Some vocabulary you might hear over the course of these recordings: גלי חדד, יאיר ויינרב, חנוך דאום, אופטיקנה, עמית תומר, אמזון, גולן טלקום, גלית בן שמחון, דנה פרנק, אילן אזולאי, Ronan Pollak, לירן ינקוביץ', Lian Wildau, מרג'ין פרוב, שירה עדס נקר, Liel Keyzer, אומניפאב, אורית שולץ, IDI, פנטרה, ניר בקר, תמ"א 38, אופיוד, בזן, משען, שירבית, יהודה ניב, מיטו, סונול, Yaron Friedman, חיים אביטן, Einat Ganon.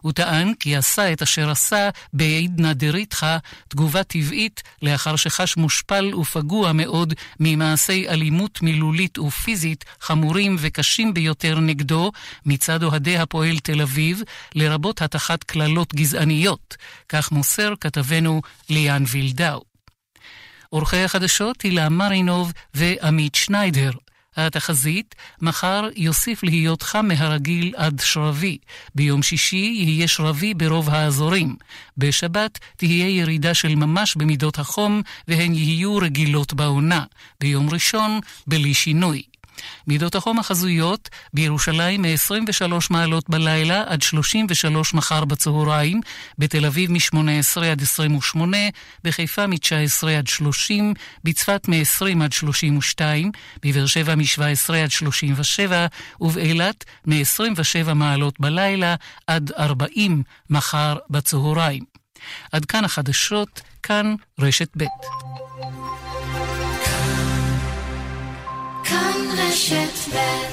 הוא טען כי עשה את אשר עשה בעיד נדריתך, תגובה טבעית לאחר שחש מושפל ופגוע מאוד ממעשי אלימות מילולית ופיזית חמורים וקשים ביותר נגדו מצד אוהדי הפועל תל אביב, לרבות התחת כללות גזעניות. כך מוסר כתבנו ליאן וילדאו. עורכי החדשות הילה מרינוב ועמית שניידר. התחזית, מחר יוסיף להיות חם מהרגיל עד שרבי. ביום שישי יהיה שרבי ברוב האזורים. בשבת תהיה ירידה של ממש במידות החום, והן יהיו רגילות בעונה. ביום ראשון, בלי שינוי. מידות החום החזויות בירושלים 23 מעלות בלילה עד 33 מחר בצהריים, בתל אביב מ-18 עד 28, בחיפה מ-19 עד 30, בצפת מ-20 עד 32, בבאר שבע מ-17 עד 37, ובאילת מ-27 מעלות בלילה עד 40 מחר בצהריים. עד כאן החדשות, כאן רשת ב'.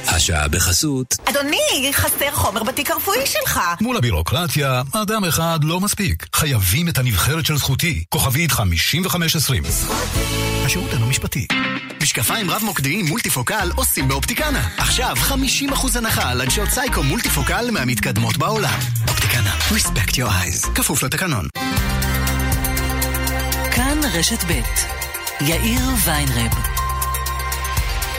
השעה בחסות. אדוני, חסר חומר בתיק הרפואי שלך. מול הבירוקרטיה, אדם אחד לא מספיק. חייבים את הנבחרת של זכותי. כוכבית 5520. השירות אינו משפטי. משקפיים רב מוקדיים מולטיפוקל עושים באופטיקנה. עכשיו 50% הנחה על אנשי צייקו מולטיפוקל מהמתקדמות בעולם. אופטיקנה, respect your eyes. כפוף לתקנון. כאן רשת ב', יאיר ויינרב.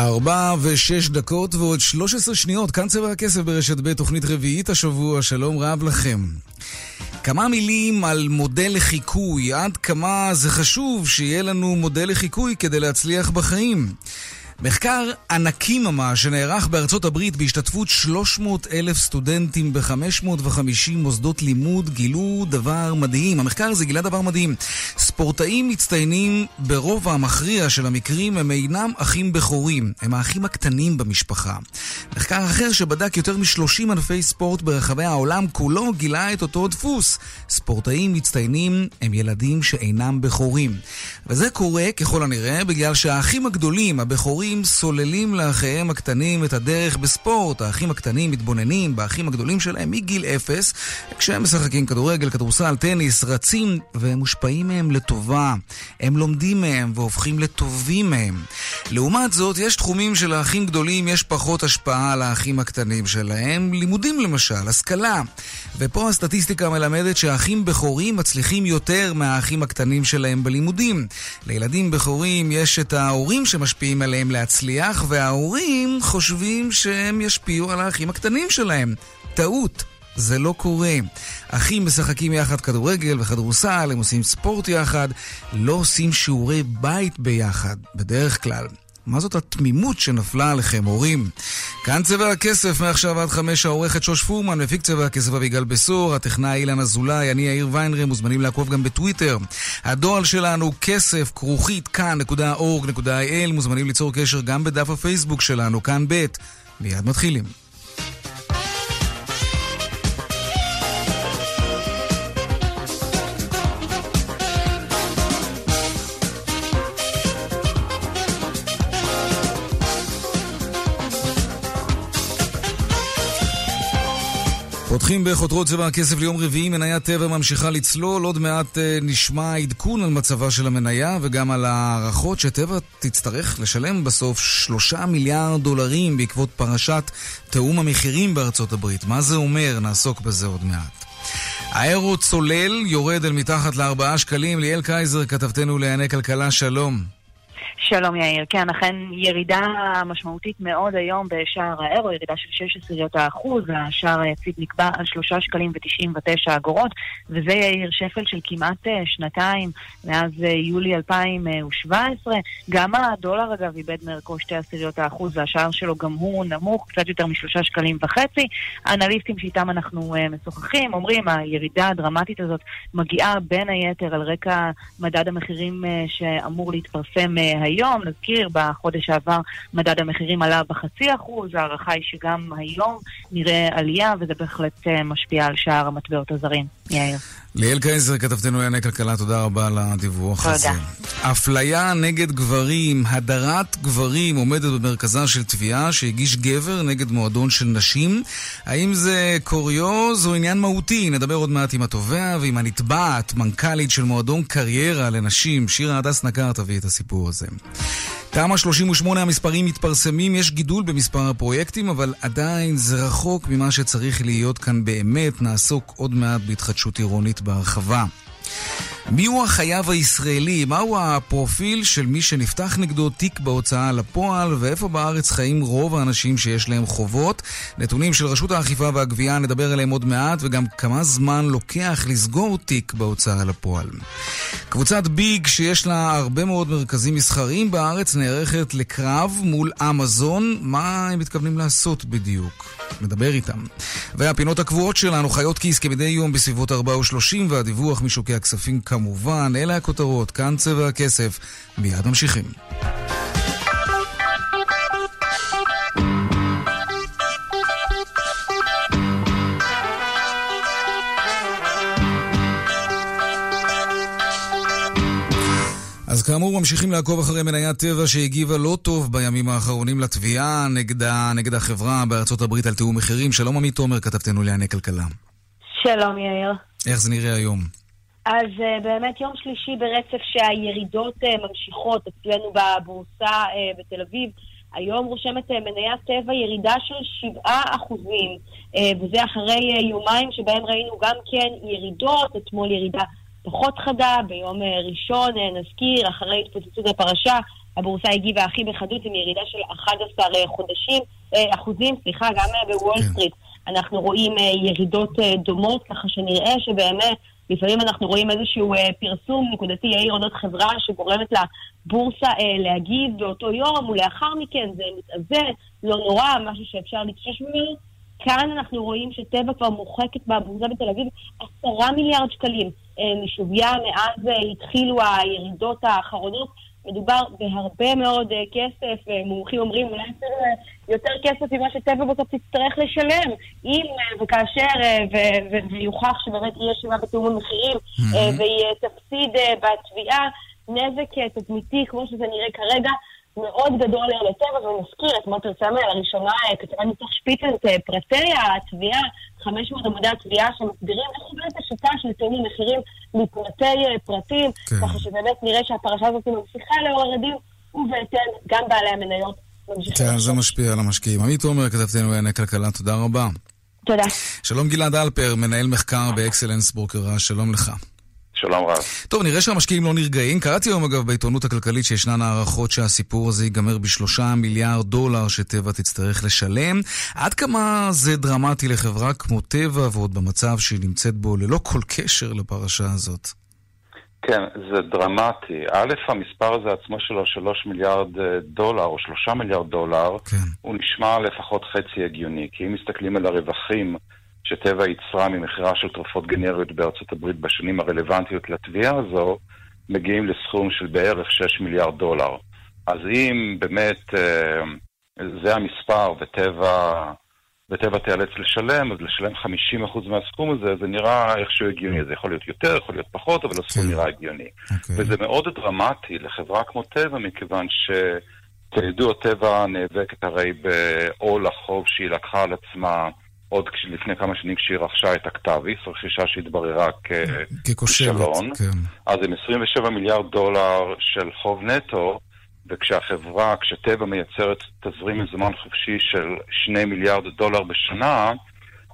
ארבע ושש דקות ועוד 13 שניות, כאן צבע הכסף ברשת ב', תוכנית רביעית השבוע, שלום רב לכם. כמה מילים על מודל לחיקוי, עד כמה זה חשוב שיהיה לנו מודל לחיקוי כדי להצליח בחיים. מחקר ענקי ממש שנערך בארצות הברית בהשתתפות 300,000 סטודנטים ב-550 מוסדות לימוד גילו דבר מדהים. המחקר הזה גילה דבר מדהים. ספורטאים מצטיינים ברוב המכריע של המקרים הם אינם אחים בכורים, הם האחים הקטנים במשפחה. מחקר אחר שבדק יותר מ-30 ענפי ספורט ברחבי העולם כולו גילה את אותו דפוס. ספורטאים מצטיינים הם ילדים שאינם בכורים. וזה קורה ככל הנראה בגלל שהאחים הגדולים, הבכורים, סוללים לאחיהם הקטנים את הדרך בספורט. האחים הקטנים מתבוננים באחים הגדולים שלהם מגיל אפס, כשהם משחקים כדורגל, כדורסל, טניס, רצים, והם מושפעים מהם לטובה. הם לומדים מהם והופכים לטובים מהם. לעומת זאת, יש תחומים של האחים גדולים, יש פחות השפעה על האחים הקטנים שלהם. לימודים למשל, השכלה. ופה הסטטיסטיקה מלמדת שהאחים בכורים מצליחים יותר מהאחים הקטנים שלהם בלימודים. לילדים בכורים יש את ההורים שמשפיעים עליהם להצליח, וההורים חושבים שהם ישפיעו על האחים הקטנים שלהם. טעות, זה לא קורה. אחים משחקים יחד כדורגל וכדורסל, הם עושים ספורט יחד, לא עושים שיעורי בית ביחד, בדרך כלל. מה זאת התמימות שנפלה עליכם, הורים? כאן צבע הכסף, מעכשיו עד 5, העורכת שוש פורמן, מפיק צבע הכסף אביגל בסור, הטכנאי אילן אזולאי, אני יאיר ויינרם, מוזמנים לעקוב גם בטוויטר. הדואל שלנו, כסף, כרוכית, כאן.org.il, מוזמנים ליצור קשר גם בדף הפייסבוק שלנו, כאן ב'. מיד מתחילים. פותחים בחותרות צבע הכסף ליום רביעי, מניית טבע ממשיכה לצלול, עוד מעט נשמע עדכון על מצבה של המניה וגם על הערכות שטבע תצטרך לשלם בסוף 3 מיליארד דולרים בעקבות פרשת תאום המחירים בארצות הברית. מה זה אומר? נעסוק בזה עוד מעט. האירו צולל, יורד אל מתחת ל4 שקלים, ליאל קייזר כתבתנו לענייני כלכלה, שלום. שלום יאיר, כן, אכן ירידה משמעותית מאוד היום בשער האירו, ירידה של 16%, השער היציב נקבע על 3.99 שקלים, וזה יאיר שפל של כמעט שנתיים מאז יולי 2017, גם הדולר אגב איבד מערכו 0.2%, והשער שלו גם הוא נמוך, קצת יותר מ3.5 שקלים, אנליסטים שאיתם אנחנו משוחחים, אומרים הירידה הדרמטית הזאת מגיעה בין היתר על רקע מדד המחירים שאמור להתפרסם היום, נזכיר, בחודש שעבר מדד המחירים עלה 0.5%, הערכה היא שגם היום נראה עלייה, וזה בהחלט משפיע על שער המטבעות הזרים. יאיר. ליאל קייזר, כתבתנו לענייני כלכלה, תודה רבה על הדיווח הזה. אפליה נגד גברים, הדרת גברים, עומדת במרכזה של תביעה שהגיש גבר נגד מועדון של נשים. האם זה קוריוז או עניין מהותי? נדבר עוד מעט עם התובע ועם הנתבעת, מנכ"לית של מועדון קריירה לנשים. שירה עדס נקר תביא את הסיפור הזה. תמ"א 38 המספרים מתפרסמים, יש גידול במספר הפרויקטים, אבל עדיין זה רחוק ממה שצריך להיות כאן באמת. נעסוק עוד מעט בהתחדשות עירונית בהרחבה. מי הוא החייב הישראלי? מהו הפרופיל של מי שנפתח נגדו תיק בהוצאה לפועל, ואיפה בארץ חיים רוב האנשים שיש להם חובות? נתונים של רשות האכיפה והגבייה, נדבר עליהם עוד מעט, וגם כמה זמן לוקח לסגור תיק בהוצאה לפועל. קבוצת ביג, שיש לה הרבה מאוד מרכזים מסחריים בארץ, נערכת לקרב מול אמזון. מה הם מתכוונים לעשות בדיוק? נדבר איתם. והפינות הקבועות שלנו, חיות כיס כמדי יום בסביבות 4:30, והדיווח משוקי הכספים כמובן. אלה הכותרות, כאן צבע הכסף, מיד ממשיכים. אז כאמור ממשיכים לעקוב אחרי מניית טבע שהגיבה לא טוב בימים האחרונים לתביעה נגד החברה בארצות הברית על תיאום מחירים. שלום עמית תומר, כתבתנו לענייני כלכלה. שלום יאיר. איך זה נראה היום? אז באמת יום שלישי ברצף שהירידות ממשיכות אצלנו בבורסה בתל אביב. היום רושמת מניית טבע ירידה של 7%, וזה אחרי יומיים שבהם ראינו גם כן ירידות, אתמול ירידה פחות חדה, ביום ראשון נזכיר, אחרי התפוצצות הפרשה, הבורסה הגיבה הכי בחדות עם ירידה של 11%, גם בוול סטריט. אנחנו רואים ירידות דומות, ככה שנראה שבאמת לפעמים אנחנו רואים איזשהו פרסום נקודתי יאיר אודות חברה שגורמת לבורסה להגיב באותו יום, ולאחר מכן זה מתאזן, לא נורא, משהו שאפשר לקשש ממנו. כאן אנחנו רואים שטבע כבר מוחקת בבורסה בתל אביב 10 מיליארד שקלים. משוויה, מאז התחילו הירידות האחרונות. מדובר בהרבה מאוד כסף, מומחים אומרים, אולי יותר כסף ממה שטבע בסוף תצטרך לשלם, אם וכאשר, ויוכח שבאמת יהיה שימה בתיאום המחירים, והיא תפסיד בתביעה, נזק תדמיתי, כמו שזה נראה כרגע, מאוד גדול לטבע, ונזכיר את מוטר סמל, הראשונה, כתבה ניתוח שפיצן, פרטי התביעה, 500 עמודי התביעה שמסבירים איך עובדת השיטה של תיאום המחירים מפרטי פרטים, ככה שבאמת נראה שהפרשה הזאת ממשיכה לאור הרדים, ובהתאם גם בעלי המניות ממשיכים. כן, זה משפיע על המשקיעים. עמית תומר, כתבתנו לענייני כלכלה, תודה רבה. תודה. שלום גלעד אלפר, מנהל מחקר באקסלנס ברוקרה, שלום לך. שלום רב. טוב, נראה שהמשקיעים לא נרגעים. קראתי היום אגב בעיתונות הכלכלית שישנן הערכות שהסיפור הזה ייגמר ב$3 מיליארד שטבע תצטרך לשלם. עד כמה זה דרמטי לחברה כמו טבע ועוד במצב שהיא נמצאת בו ללא כל קשר לפרשה הזאת? כן, זה דרמטי. א', המספר הזה עצמו שלו, $3 מיליארד או $3 מיליארד, כן. הוא נשמע לפחות חצי הגיוני, כי אם מסתכלים על הרווחים שטבע יצרה ממחירה של תרופות גנריות בארצות הברית בשנים הרלוונטיות לתביעה הזו, מגיעים לסכום של בערך $6 מיליארד. אז אם באמת זה המספר וטבע תיאלץ לשלם, אז לשלם 50% מהסכום הזה, זה נראה איכשהו הגיוני. זה יכול להיות יותר, יכול להיות פחות, אבל הסכום נראה הגיוני. וזה מאוד דרמטי לחברה כמו טבע, מכיוון שתדעו, הטבע נאבקת הרי בעול החוב שהיא לקחה על עצמה, עוד לפני כמה שנים כשהיא רכשה את הכתביס, רכישה שהתבררה ככישלון, כן. אז עם $27 מיליארד של חוב נטו, וכשטבע מייצרת תזרים מזומן חופשי של $2 מיליארד בשנה,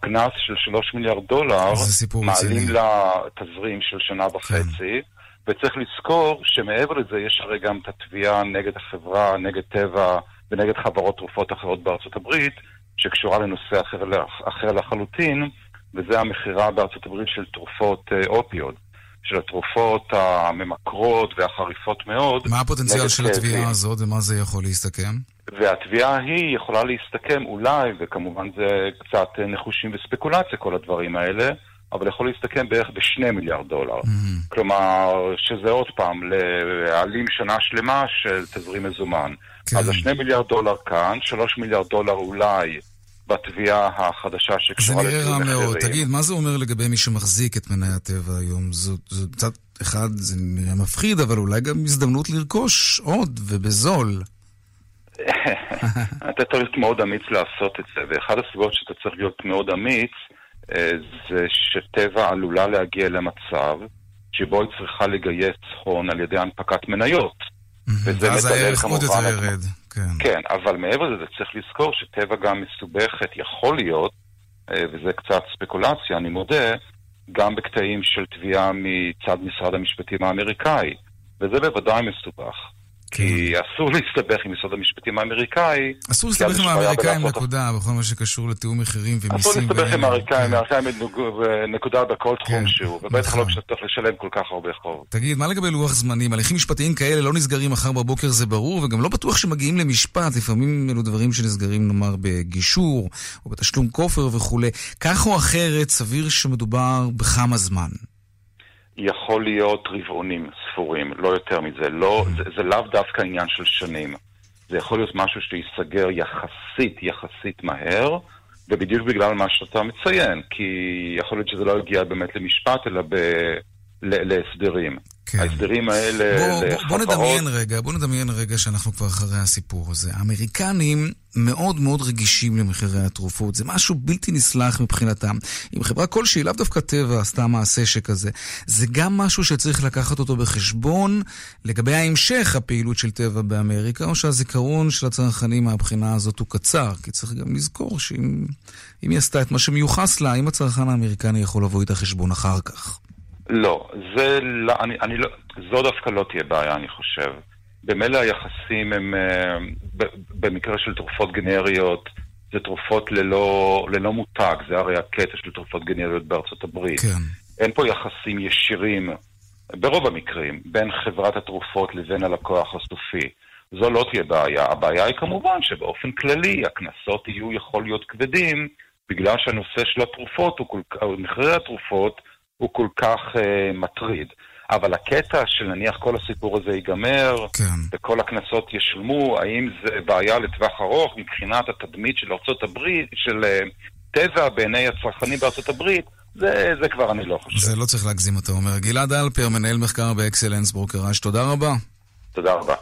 קנס של $3 מיליארד מעלים לתזרים של שנה וחצי, וצריך לזכור שמעבר לזה יש הרי גם את התביעה נגד החברה, נגד טבע ונגד חברות תרופות אחרות בארצות הברית, שקשורה לנושא אחר לחלוטין, וזה המחירה בארצות הברית של תרופות אופיוד, של התרופות הממכרות והחריפות מאוד. מה הפוטנציאל של התביעה הזאת ומה זה יכול להסתכם? והתביעה היא יכולה להסתכם אולי, וכמובן זה קצת נחושים וספקולציה כל הדברים האלה, אבל יכול להסתכם בערך ב$2 מיליארד. כלומר, שזה עוד פעם להעלים שנה שלמה של תזרים מזומן. כן. אז $2 מיליארד כאן, $3 מיליארד אולי בתביעה החדשה שקשורה לזה. זה נראה רע מאוד. תגיד, מה זה אומר לגבי מי שמחזיק את מנהי הטבע היום? זו קצת אחד, זה נראה מפחיד, אבל אולי גם הזדמנות לרכוש עוד ובזול. אתה צריך מאוד אמיץ לעשות את זה, ואחד הסוגות שאתה צריך להיות מאוד אמיץ, זה שטבע עלולה להגיע למצב שבו היא צריכה לגייס הון על ידי הנפקת מניות. אז הערך עוד יותר ירד. כן, אבל מעבר לזה צריך לזכור שטבע גם מסובכת, יכול להיות, וזה קצת ספקולציה, אני מודה, גם בקטעים של תביעה מצד משרד המשפטים האמריקאי, וזה בוודאי מסובך. כי אסור להסתבך עם משרד המשפטים האמריקאי. אסור להסתבך עם האמריקאים נקודה, בכל מה שקשור לתיאום מחירים ומיסים. אסור להסתבך עם האמריקאים נקודה בכל תחום שהוא, ובטח לא כשאתה לשלם כל כך הרבה חוב. תגיד, מה לגבי לוח זמנים? הליכים משפטיים כאלה לא נסגרים מחר בבוקר, זה ברור, וגם לא בטוח שמגיעים למשפט. לפעמים אלו דברים שנסגרים, נאמר, בגישור, או בתשלום כופר וכו'. כך או אחרת, סביר שמדובר בכמה זמן. יכול להיות רבעונים ספורים, לא יותר מזה. לא, זה לאו דווקא עניין של שנים. זה יכול להיות משהו שיסגר יחסית מהר, ובדיוק בגלל מה שאתה מציין, כי יכול להיות שזה לא יגיע באמת למשפט, אלא להסדרים. ההסדרים האלה... בוא נדמיין רגע שאנחנו כבר אחרי הסיפור הזה. האמריקנים מאוד מאוד רגישים למחירי התרופות. זה משהו בלתי נסלח מבחינתם. אם חברה כלשהי, לאו דווקא טבע, עשתה מעשה שכזה. זה גם משהו שצריך לקחת אותו בחשבון לגבי ההמשך הפעילות של טבע באמריקה, או שהזיכרון של הצרכנים מהבחינה הזאת הוא קצר, כי צריך גם לזכור שאם היא עשתה את מה שמיוחס לה, אם הצרכן האמריקני יכול לבוא איתה חשבון אחר כך. לא, זה לא, אני לא, זו דווקא לא תהיה בעיה, אני חושב. במילא היחסים הם, במקרה של תרופות גנריות, זה תרופות ללא מותג, זה הרי הקטע של תרופות גנריות בארצות הברית. כן. אין פה יחסים ישירים, ברוב המקרים, בין חברת התרופות לבין הלקוח הסופי. זו לא תהיה בעיה. הבעיה היא כמובן שבאופן כללי, הכנסות יהיו יכול להיות כבדים, בגלל שהנושא של התרופות, מחירי התרופות, הוא כל כך מטריד. אבל הקטע של נניח כל הסיפור הזה ייגמר, כן. וכל הכנסות ישלמו, האם זה בעיה לטווח ארוך מבחינת התדמית של ארצות הברית, של טבע בעיני הצרכנים בארצות הברית, זה כבר אני לא חושב. זה לא צריך להגזים, אתה אומר. גלעד אלפר, מנהל מחקר באקסלנס ברוקראז', תודה רבה. תודה רבה.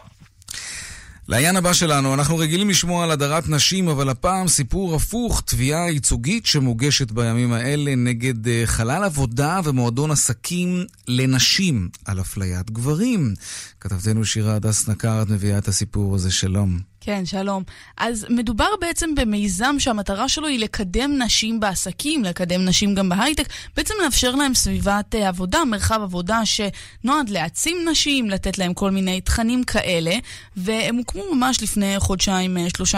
לעניין הבא שלנו, אנחנו רגילים לשמוע על הדרת נשים, אבל הפעם סיפור הפוך, תביעה ייצוגית שמוגשת בימים האלה נגד חלל עבודה ומועדון עסקים לנשים על אפליית גברים. כתבתנו שירה עדס נקר, את מביאה את הסיפור הזה, שלום. כן, שלום. אז מדובר בעצם במיזם שהמטרה שלו היא לקדם נשים בעסקים, לקדם נשים גם בהייטק, בעצם לאפשר להם סביבת עבודה, מרחב עבודה שנועד להעצים נשים, לתת להם כל מיני תכנים כאלה, והם הוקמו ממש לפני 2-3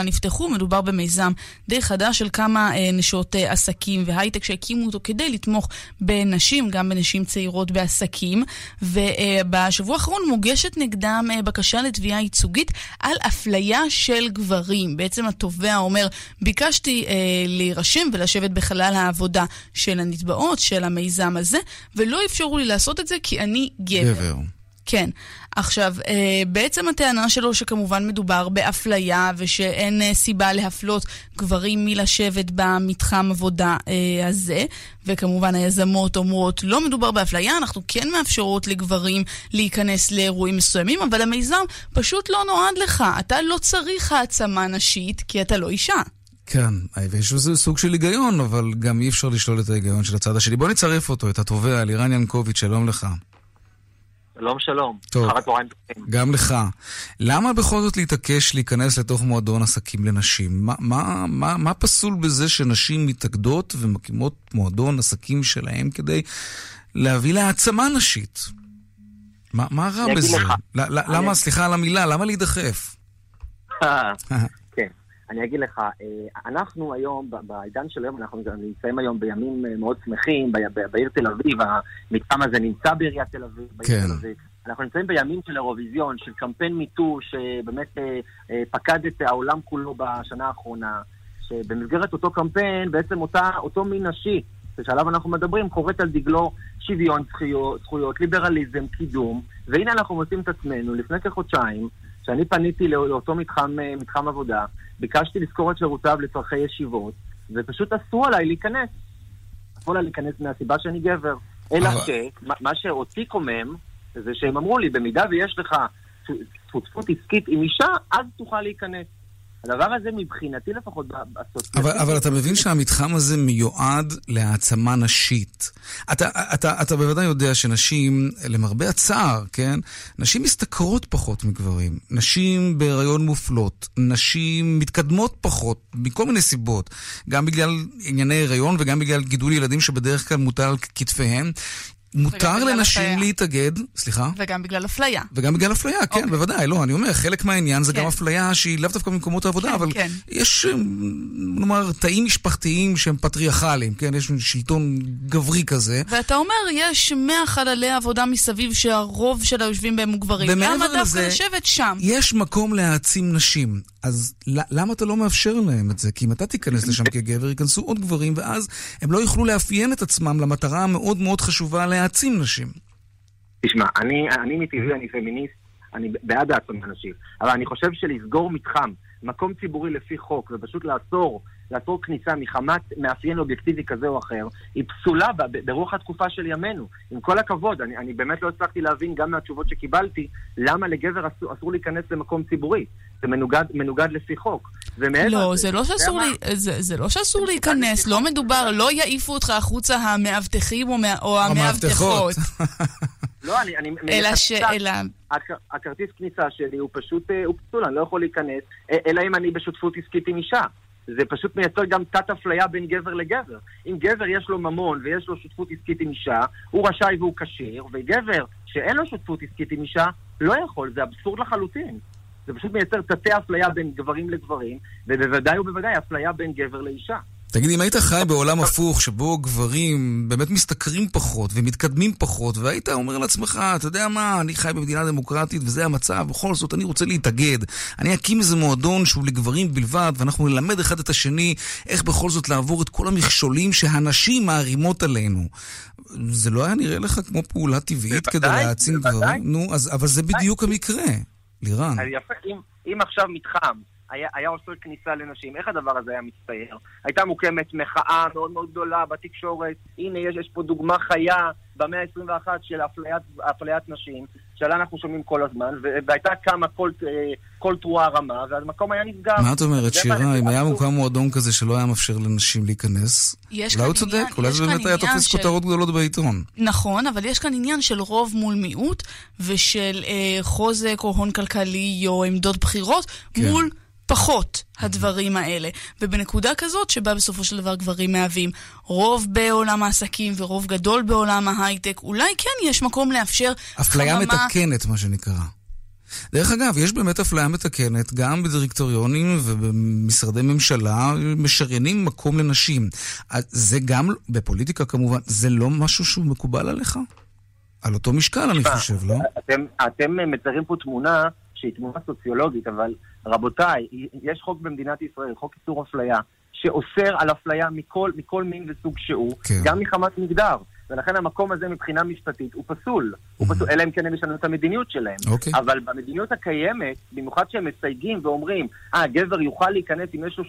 נפתחו, מדובר במיזם די חדש של כמה נשות עסקים והייטק שהקימו אותו כדי לתמוך בנשים, גם בנשים צעירות בעסקים, ובשבוע האחרון מוגשת נגדם בקשה לתביעה ייצוגית על אפליה של גברים. בעצם התובע אומר, ביקשתי להירשם ולשבת בחלל העבודה של הנתבעות, של המיזם הזה, ולא אפשרו לי לעשות את זה כי אני גבר. כן. עכשיו, בעצם הטענה שלו שכמובן מדובר באפליה ושאין סיבה להפלות גברים מלשבת במתחם עבודה הזה, וכמובן היזמות אומרות לא מדובר באפליה, אנחנו כן מאפשרות לגברים להיכנס לאירועים מסוימים, אבל המיזם פשוט לא נועד לך, אתה לא צריך העצמה נשית כי אתה לא אישה. כן, ויש איזה סוג של היגיון, אבל גם אי אפשר לשלול את ההיגיון של הצד השני. בוא נצרף אותו, את התובע, לירן ינקוביץ', שלום לך. שלום. טוב, גם לך. למה בכל זאת להתעקש להיכנס לתוך מועדון עסקים לנשים? מה פסול בזה שנשים מתאגדות ומקימות מועדון עסקים שלהם כדי להביא להעצמה נשית? מה רע בזה? למה, סליחה על המילה, למה להידחף? כן, אני אגיד לך, אנחנו היום, בעידן של היום, אנחנו נמצאים היום בימים מאוד שמחים, בעיר תל אביב, המתחם הזה נמצא בעיריית תל אביב, אנחנו נמצאים בימים של אירוויזיון, של קמפיין מיטו, שבאמת פקד את העולם כולו בשנה האחרונה, שבמסגרת אותו קמפיין, בעצם אותו מין נשי, שעליו אנחנו מדברים, חורט על דגלו שוויון זכויות, ליברליזם, קידום, והנה אנחנו מוצאים את עצמנו, לפני כחודשיים, שאני פניתי לאותו מתחם עבודה, ביקשתי לזכור את שירותיו לצרכי ישיבות, ופשוט אסרו עליי להיכנס מהסיבה שאני גבר. אלא מה שאותי קומם, זה שהם אמרו לי, במידה ויש לך תפוצפות עסקית עם אישה, אז תוכל להיכנס. הדבר הזה מבחינתי לפחות אבל אתה מבין שהמתחם הזה מיועד להעצמה נשית. אתה בוודאי יודע שנשים, למרבה הצער, כן? נשים מסתכרות פחות מגברים. נשים בהיריון מופלות. נשים מתקדמות פחות, מכל מיני סיבות. גם בגלל ענייני היריון וגם בגלל גידול ילדים שבדרך כלל מוטל על כתפיהם. מותר לנשים להתאגד, סליחה? וגם בגלל אפליה. וגם בגלל אפליה, כן, בוודאי, לא, אני אומר, חלק מהעניין זה גם אפליה שהיא לאו דווקא במקומות העבודה, אבל יש, נאמר, תאים משפחתיים שהם פטריארכליים, כן, יש שלטון גברי כזה. ואתה אומר, יש 100 חללי עבודה מסביב שהרוב של היושבים בהם הוא גברים. למה דווקא יושבת שם? יש מקום להעצים נשים, אז למה אתה לא מאפשר להם את זה? כי אם אתה תיכנס לשם כגבר, ייכנסו עוד גברים, ואז הם לא יוכלו לאפיין את עצמם למטרה המאוד מאוד חשובה להעצים נשים. תשמע, אני מטבעי, אני פמיניסט, אני בעד העצמת נשים, אבל אני חושב שלסגור מתחם, מקום ציבורי לפי חוק, ופשוט לעצור כניסה מחמת מאפיין אובייקטיבי כזה או אחר, היא פסולה ברוח התקופה של ימינו. עם כל הכבוד, אני באמת לא הצלחתי להבין גם מהתשובות שקיבלתי, למה לגבר אסור להיכנס למקום ציבורי. זה מנוגד לפי חוק. לא, זה לא שאסור להיכנס, לא מדובר, לא יעיפו אותך החוצה המאבטחים או המאבטחות. לא, אני... הכרטיס כניסה שלי הוא פשוט פסול, אני לא יכול להיכנס, אלא אם אני בשותפות עסקית עם אישה. זה פשוט מייצר גם תת אפליה בין גבר לגבר. אם גבר יש לו ממון ויש לו שותפות עסקית עם אישה, הוא רשאי והוא כשר, וגבר שאין לו שותפות עסקית עם אישה, לא יכול, זה אבסורד לחלוטין. זה פשוט מייצר תתי אפליה בין גברים לגברים, ובוודאי ובוודאי אפליה בין גבר לאישה. תגיד, אם היית חי בעולם הפוך שבו גברים באמת מסתכרים פחות ומתקדמים פחות, והיית אומר לעצמך, אתה יודע מה, אני חי במדינה דמוקרטית וזה המצב, בכל זאת אני רוצה להתאגד, אני אקים איזה מועדון שהוא לגברים בלבד, ואנחנו נלמד אחד את השני איך בכל זאת לעבור את כל המכשולים שהנשים מערימות עלינו. זה לא היה נראה לך כמו פעולה טבעית כדי להעצים גברים? נו, אבל זה בדיוק המקרה, לירן. אם עכשיו מתחם, היה עושה כניסה לנשים. איך הדבר הזה היה מצטייר? הייתה מוקמת מחאה מאוד מאוד גדולה בתקשורת. הנה, יש פה דוגמה חיה במאה ה-21 של אפליית נשים, שעלה אנחנו שומעים כל הזמן, והייתה כמה כל תרועה רמה, והמקום היה נסגר. מה את אומרת, שירה? אם היה מוקם מועדון כזה שלא היה מאפשר לנשים להיכנס, אולי הוא צודק, אולי זה באמת היה תופס כותרות גדולות בעיתון. נכון, אבל יש כאן עניין של רוב מול מיעוט, ושל חוזק או הון כלכלי או עמדות בחירות מול פחות הדברים האלה. ובנקודה כזאת שבה בסופו של דבר גברים מהווים רוב בעולם העסקים ורוב גדול בעולם ההייטק, אולי כן יש מקום לאפשר אפליה מתקנת, מה שנקרא. דרך אגב, יש באמת אפליה מתקנת, גם בדירקטוריונים ובמשרדי ממשלה משריינים מקום לנשים. זה גם, בפוליטיקה כמובן, זה לא משהו שהוא מקובל עליך? על אותו משקל אני חושב, לא? אתם מצרים פה תמונה שהיא תמונה סוציולוגית, אבל רבותיי, יש חוק במדינת ישראל, חוק איסור אפליה, שאוסר על אפליה מכל מין וסוג שהוא, גם מחמת מגדר. ולכן המקום הזה מבחינה משפטית הוא פסול. אלא אם כן הם ישנו את המדיניות שלהם. אבל במדיניות הקיימת, במיוחד שהם מסייגים ואומרים, גבר יוכל להיכנס אם יש לו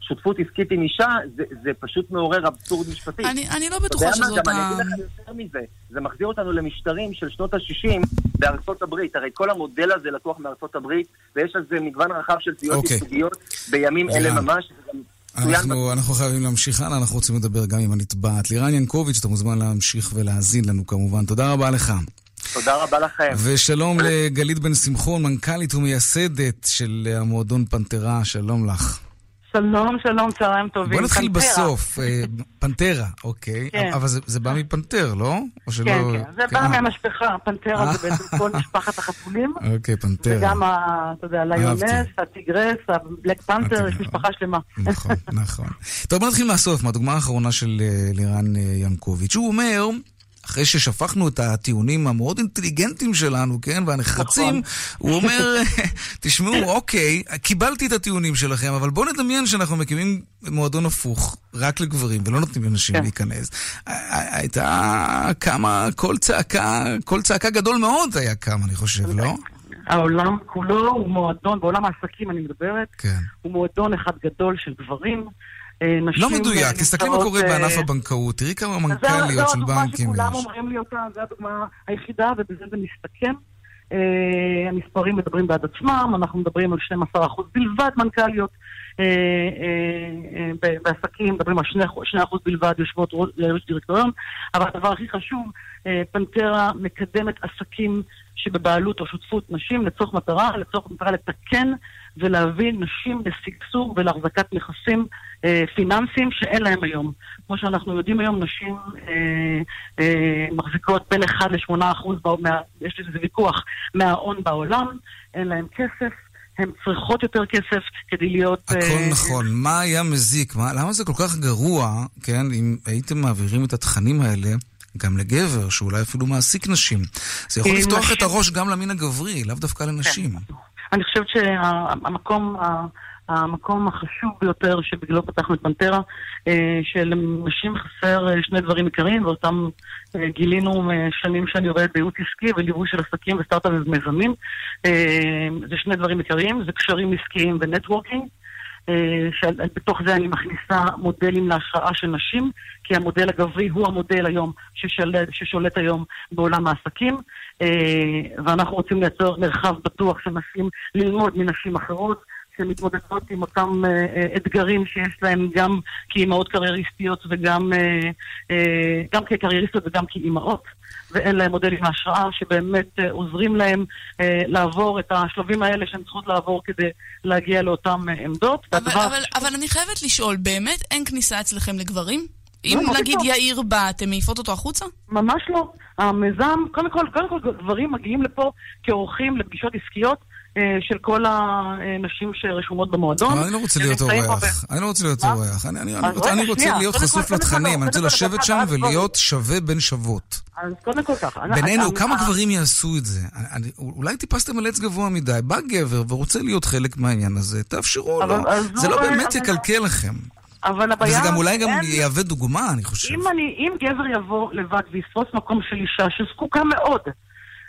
שותפות עסקית עם אישה, זה פשוט מעורר אבסורד משפטי. אני לא בטוחה שזאת... גם אני אגיד לך יותר מזה. זה מחזיר אותנו למשטרים של שנות ה-60 בארצות הברית. הרי כל המודל הזה לקוח מארצות הברית, ויש על זה מגוון רחב של תביעות ייצוגיות בימים אלה ממש. אנחנו חייבים להמשיך הלאה, אנחנו רוצים לדבר גם עם הנתבעת. לירן ינקוביץ', אתה מוזמן להמשיך ולהזין לנו כמובן. תודה רבה לך. תודה רבה לכם. ושלום לגלית בן שמחון, מנכ"לית ומייסדת של המועדון פנתרה, שלום לך. שלום, שלום, צהריים טובים. בוא נתחיל בסוף, פנטרה, אוקיי. אבל זה בא מפנטר, לא? כן, כן, זה בא מהמשפחה, פנטרה זה בעצם כל משפחת החתולים. אוקיי, פנטרה. וגם, אתה יודע, ליונס, הטיגרס, הבלק פנטר, יש משפחה שלמה. נכון, נכון. טוב, בוא נתחיל מהסוף, מהדוגמה האחרונה של לירן ינקוביץ'. הוא אומר, אחרי ששפכנו את הטיעונים המאוד אינטליגנטים שלנו, כן, והנחרצים, הוא אומר, תשמעו, אוקיי, קיבלתי את הטיעונים שלכם, אבל בואו נדמיין שאנחנו מקימים מועדון הפוך, רק לגברים, ולא נותנים לנשים להיכנס. הייתה כמה, כל צעקה גדול מאוד היה כמה, אני חושב, לא? העולם כולו הוא מועדון, בעולם העסקים אני מדברת, הוא מועדון אחד גדול של גברים, לא מדויק, תסתכלי מה קורה בענף הבנקאות, תראי כמה מנכ"ליות של בנקים. זו הדוגמה שכולם אומרים לי אותה, זו הדוגמה היחידה, ובזה זה מסתכם. המספרים מדברים בעד עצמם, אנחנו מדברים על 12% בלבד מנכ"ליות בעסקים, מדברים על 2% בלבד יושבות ראש דירקטוריון, אבל הדבר הכי חשוב, פנטרה מקדמת עסקים שבבעלות או שותפות נשים לצורך מטרה לתקן ולהביא נשים לסגסור ולהחזקת נכסים פיננסיים שאין להם היום. כמו שאנחנו יודעים היום, נשים מחזיקות בין 1 ל-8%, יש לזה ויכוח, מההון בעולם, אין להם כסף, הן צריכות יותר כסף כדי להיות... הכל נכון, מה היה מזיק? למה זה כל כך גרוע, כן, אם הייתם מעבירים את התכנים האלה, גם לגבר, שאולי אפילו מעסיק נשים. זה יכול לפתוח את הראש גם למין הגברי, לאו דווקא לנשים. אני חושבת שהמקום החשוב ביותר שבגללו פתחנו את פנטרה, שלנשים חסר שני דברים עיקריים, ואותם גילינו שנים שאני עובדת בייעוץ עסקי וליווי של עסקים וסטארט-אפים מיזמים. זה שני דברים עיקריים, זה קשרים עסקיים ונטוורקינג. שבתוך זה אני מכניסה מודלים להשראה של נשים, כי המודל הגברי הוא המודל היום ששולט היום בעולם העסקים, ואנחנו רוצים לייצר מרחב בטוח שנשים ללמוד מנשים אחרות שמתמודדות עם אותם אתגרים שיש להם גם כאימהות קרייריסטיות וגם גם כקרייריסטיות וגם כאימהות, ואין להם מודלים להשראה שבאמת עוזרים להם לעבור את השלבים האלה שהן צריכות לעבור כדי להגיע לאותן עמדות. אבל אני חייבת לשאול, באמת אין כניסה אצלכם לגברים? אם נגיד יאיר בא, אתם מעיפות אותו החוצה? ממש לא. המיזם, קודם כל גברים מגיעים לפה כאורחים לפגישות עסקיות של כל הנשים שרשומות במועדון. אני לא רוצה להיות אורח. אני רוצה להיות חשוף לתכנים. אני רוצה לשבת שם ולהיות שווה בין שוות. אז קודם כל ככה. בינינו, כמה גברים יעשו את זה? אולי טיפסתם על עץ גבוה מדי. בא גבר ורוצה להיות חלק מהעניין הזה. תאפשרו לו. זה לא באמת יקלקל לכם. וזה גם אולי גם יהווה דוגמה, אני חושב. אם גבר יבוא לבד ויספוץ מקום של אישה שזקוקה מאוד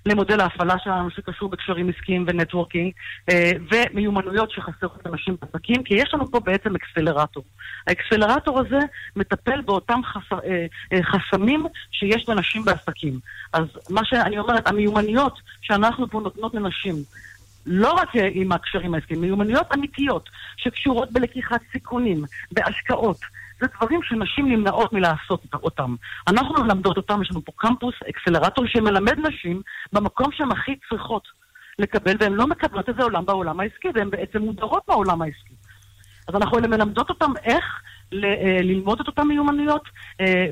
למודל ההפעלה שלנו שקשור בקשרים עסקיים ונטוורקינג, ומיומנויות שחסרות לנשים בעסקים, כי יש לנו פה בעצם אקסלרטור. האקסלרטור הזה מטפל באותם חסמים שיש לנשים בעסקים. אז מה שאני אומרת, המיומנויות שאנחנו פה נותנות לנשים, לא רק עם הקשרים העסקיים, מיומנויות אמיתיות שקשורות בלקיחת סיכונים, בהשקעות, זה דברים שנשים נמנעות מלעשות אותם. אנחנו מלמדות אותם, יש לנו פה קמפוס, אקסלרטור שמלמד נשים במקום שהן הכי צריכות לקבל, והן לא מקבלות את זה בעולם העסקי, והן בעצם מודרות בעולם העסקי. אז אנחנו מלמדות אותם איך ללמוד את אותם מיומנויות,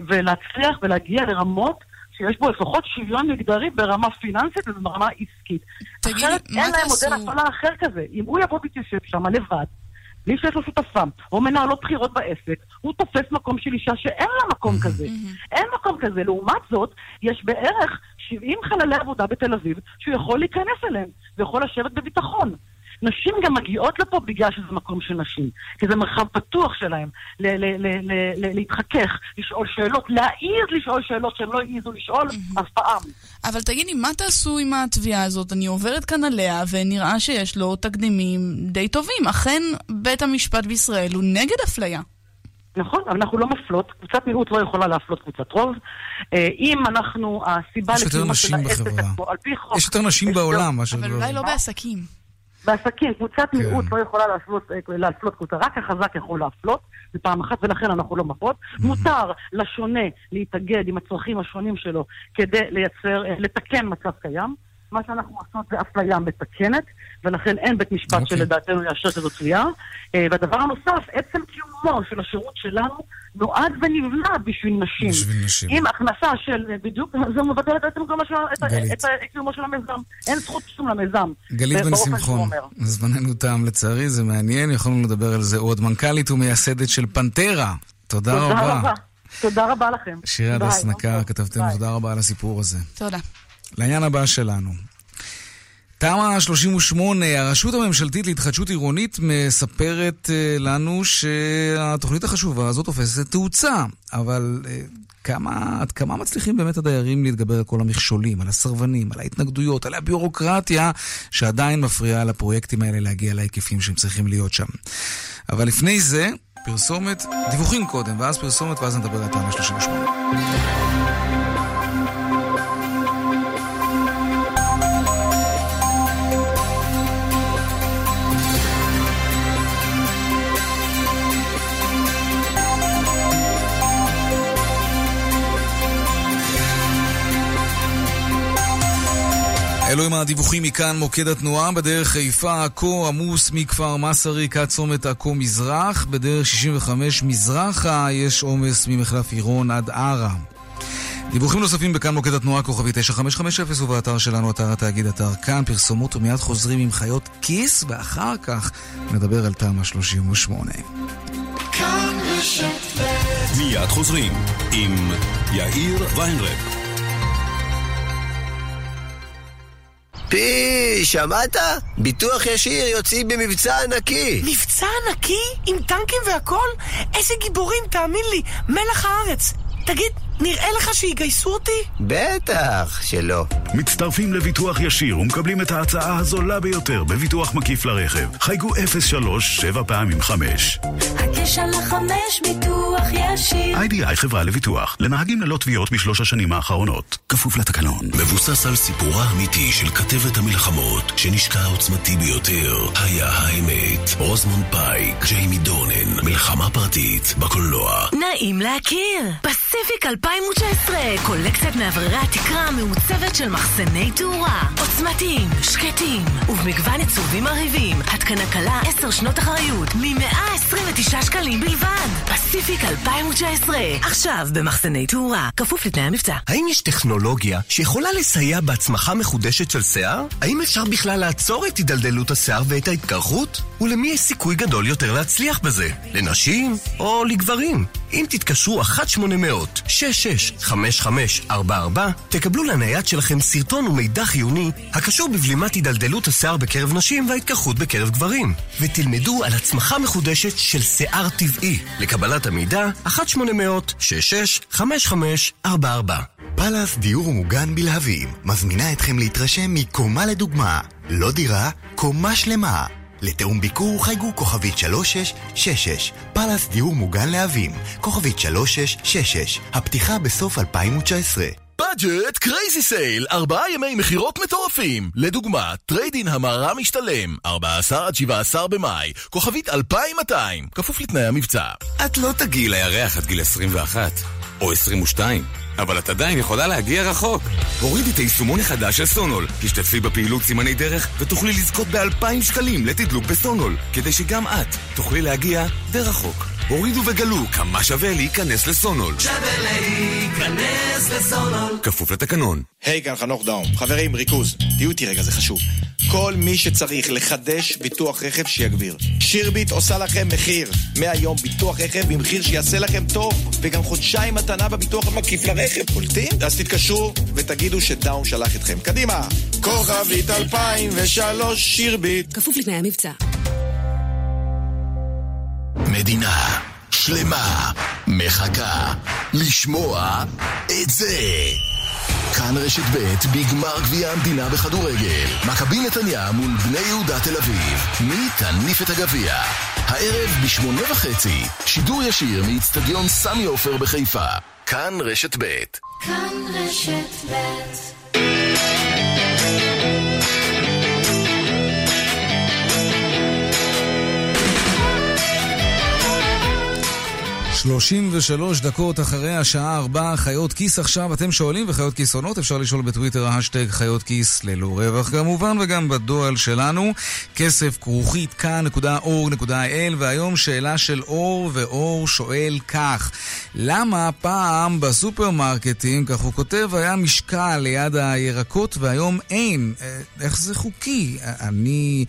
ולהצליח ולהגיע לרמות שיש בו לפחות שוויון מגדרי ברמה פיננסית וברמה עסקית. אחרת אין להם מודל הפעלה אחר כזה. אם הוא יבוא ויתיישב שם לבד, מי שיש לו שותפם, או מנהלות בחירות בעסק, הוא תופס מקום של אישה שאין לה מקום כזה. אין מקום כזה. לעומת זאת, יש בערך 70 חללי עבודה בתל אביב שהוא יכול להיכנס אליהם, ויכול לשבת בביטחון. נשים גם מגיעות לפה בגלל שזה מקום של נשים, כי זה מרחב פתוח שלהם, להתחכך, לשאול שאלות, להעיז לשאול שאלות שהם לא העיזו לשאול אף פעם. אבל תגידי, מה תעשו עם התביעה הזאת? אני עוברת כאן עליה, ונראה שיש לו תקדימים די טובים. אכן, בית המשפט בישראל הוא נגד אפליה. נכון, אבל אנחנו לא מפלות, קבוצת מיעוט לא יכולה להפלות קבוצת רוב. אם אנחנו, הסיבה לקיומה של העסק, על פי חוק... יש יותר נשים בעולם, אבל אולי לא בעסקים. בעסקים, קבוצת מיעוט לא יכולה להפלות קבוצה, רק החזק יכול להפלות, זה פעם אחת, ולכן אנחנו לא מפות. מותר לשונה להתאגד עם הצרכים השונים שלו כדי לתקן מצב קיים, מה שאנחנו עושות זה אפליה מתקנת, ולכן אין בית משפט שלדעתנו יאשר כזו תביעה. והדבר הנוסף, עצם קיומו של השירות שלנו נועד ונבנה בשביל נשים. עם הכנסה של בדיוק, זה מבטל את עצם קיומו של המיזם. אין זכות שום למיזם. גלית בן שמחון, זמננו תם לצערי, זה מעניין, יכולנו לדבר על זה עוד. מנכ"לית ומייסדת של פנטרה. תודה רבה. תודה רבה לכם. שירה עדס נקר, כתבתנו, תודה רבה על הסיפור הזה. תודה. לעניין הבא שלנו. תמ"א 38, הרשות הממשלתית להתחדשות עירונית מספרת לנו שהתוכנית החשובה הזאת תופסת תאוצה, אבל עד כמה מצליחים באמת הדיירים להתגבר על כל המכשולים, על הסרבנים, על ההתנגדויות, על הביורוקרטיה שעדיין מפריעה לפרויקטים האלה להגיע להיקפים שהם צריכים להיות שם. אבל לפני זה, פרסומת, דיווחים קודם, ואז פרסומת, ואז נדבר על תמ"א 38. אלו עם הדיווחים מכאן מוקד התנועה, בדרך חיפה, עקו, עמוס מכפר מסרי, כת צומת עקו מזרח, בדרך 65 מזרחה יש עומס ממחלף עירון עד ערה. דיווחים נוספים בכאן מוקד התנועה, כוכבי 9550 ובאתר שלנו, אתר התאגיד, אתר כאן, פרסומות ומיד חוזרים עם חיות כיס, ואחר כך נדבר על תמ"א 38. כאן רשת מיד חוזרים עם יאיר ויינרב. פי, שמעת? ביטוח ישיר יוצאים במבצע ענקי. מבצע ענקי? עם טנקים והכל? איזה גיבורים, תאמין לי, מלח הארץ. תגיד, נראה לך שיגייסו אותי? בטח שלא. מצטרפים לביטוח ישיר ומקבלים את ההצעה הזולה ביותר בביטוח מקיף לרכב. חייגו 03-7x5. ה-9 ל-5 ביטוח ישיר. IDI חברה לביטוח לנהגים ללא תביעות בשלוש השנים האחרונות. כפוף לתקנון. מבוסס על סיפורה האמיתי של כתבת המלחמות שנשקע העוצמתי ביותר. היה האמת. רוזמונד פייק, ג'יימי דונן, מלחמה פרטית בקולנוע. נעים להכיר. פסיפיק 2019, קולקציית מעבררי התקרה המעוצבת של מחסני תאורה. עוצמתיים, שקטים, ובמגוון עיצובים מרהיבים. התקנה קלה 10 שנות אחריות, מ-129 שקלים בלבד. פסיפיק 2019, עכשיו במחסני תאורה, כפוף לתנאי המבצע. האם יש טכנולוגיה שיכולה לסייע בהצמחה מחודשת של שיער? האם אפשר בכלל לעצור את הדלדלות השיער ואת ההתקרחות? ולמי יש סיכוי גדול יותר להצליח בזה? לנשים או לגברים? אם תתקשרו 1-800-665544 תקבלו לנייד שלכם סרטון ומידע חיוני הקשור בבלימת הידלדלות השיער בקרב נשים וההתקרחות בקרב גברים, ותלמדו על הצמחה מחודשת של שיער טבעי. לקבלת המידע 1-800-665544. פלס דיור ומוגן בלהבים מזמינה אתכם להתרשם מקומה לדוגמה, לא דירה, קומה שלמה. לתאום ביקור חייגו *3666 פלס דיור מוגן להבים *3666. הפתיחה בסוף 2019. בדג'ט קרייזי סייל, 4 ימי מחירות מטורפים. לדוגמה, טריידין המרה משתלם 14-17 במאי, *2200, כפוף לתנאי המבצע. את לא תגיעי לירח עד גיל 21 או 22, אבל את עדיין יכולה להגיע רחוק. הורידי את היישומון החדש של סונול, תשתתפי בפעילות סימני דרך ותוכלי לזכות ב2,000 שקלים לתדלוק בסונול, כדי שגם את תוכלי להגיע די רחוק. הורידו וגלו כמה שווה להיכנס לסונול. שווה להיכנס לסונול. כפוף לתקנון. היי, כאן חנוך דאום. חברים, ריכוז. תהיו איתי רגע, זה חשוב. כל מי שצריך לחדש ביטוח רכב שיגביר. שירבית עושה לכם מחיר. מהיום ביטוח רכב במחיר שיעשה לכם טוב, וגם חודשיים מתנה בביטוח המקיף לרכב. קולטים? אז תתקשרו ותגידו שדאום שלח אתכם. קדימה. כוכבית 2003 שירבית. כפוף לתנאי המבצע. מדינה שלמה מחכה לשמוע את זה. כאן רשת ב' בגמר גביע המדינה בכדורגל, מכבי נתניה מול בני יהודה תל אביב. מי תניף את הגביע? הערב ב8:30, שידור ישיר מאצטדיון סמי עופר בחיפה. כאן רשת ב'. כאן רשת ב'. 33 דקות אחרי השעה 4, חיות כיס עכשיו, אתם שואלים, וחיות כיס עונות, אפשר לשאול בטוויטר, ההשטג חיות כיס ללא רווח כמובן, וגם בדואל שלנו, כסף כרוכית כאן.org.il, והיום שאלה של אור, ואור שואל כך, למה פעם בסופרמרקטים, כך הוא כותב, היה משקל ליד הירקות, והיום אין, איך זה חוקי? אני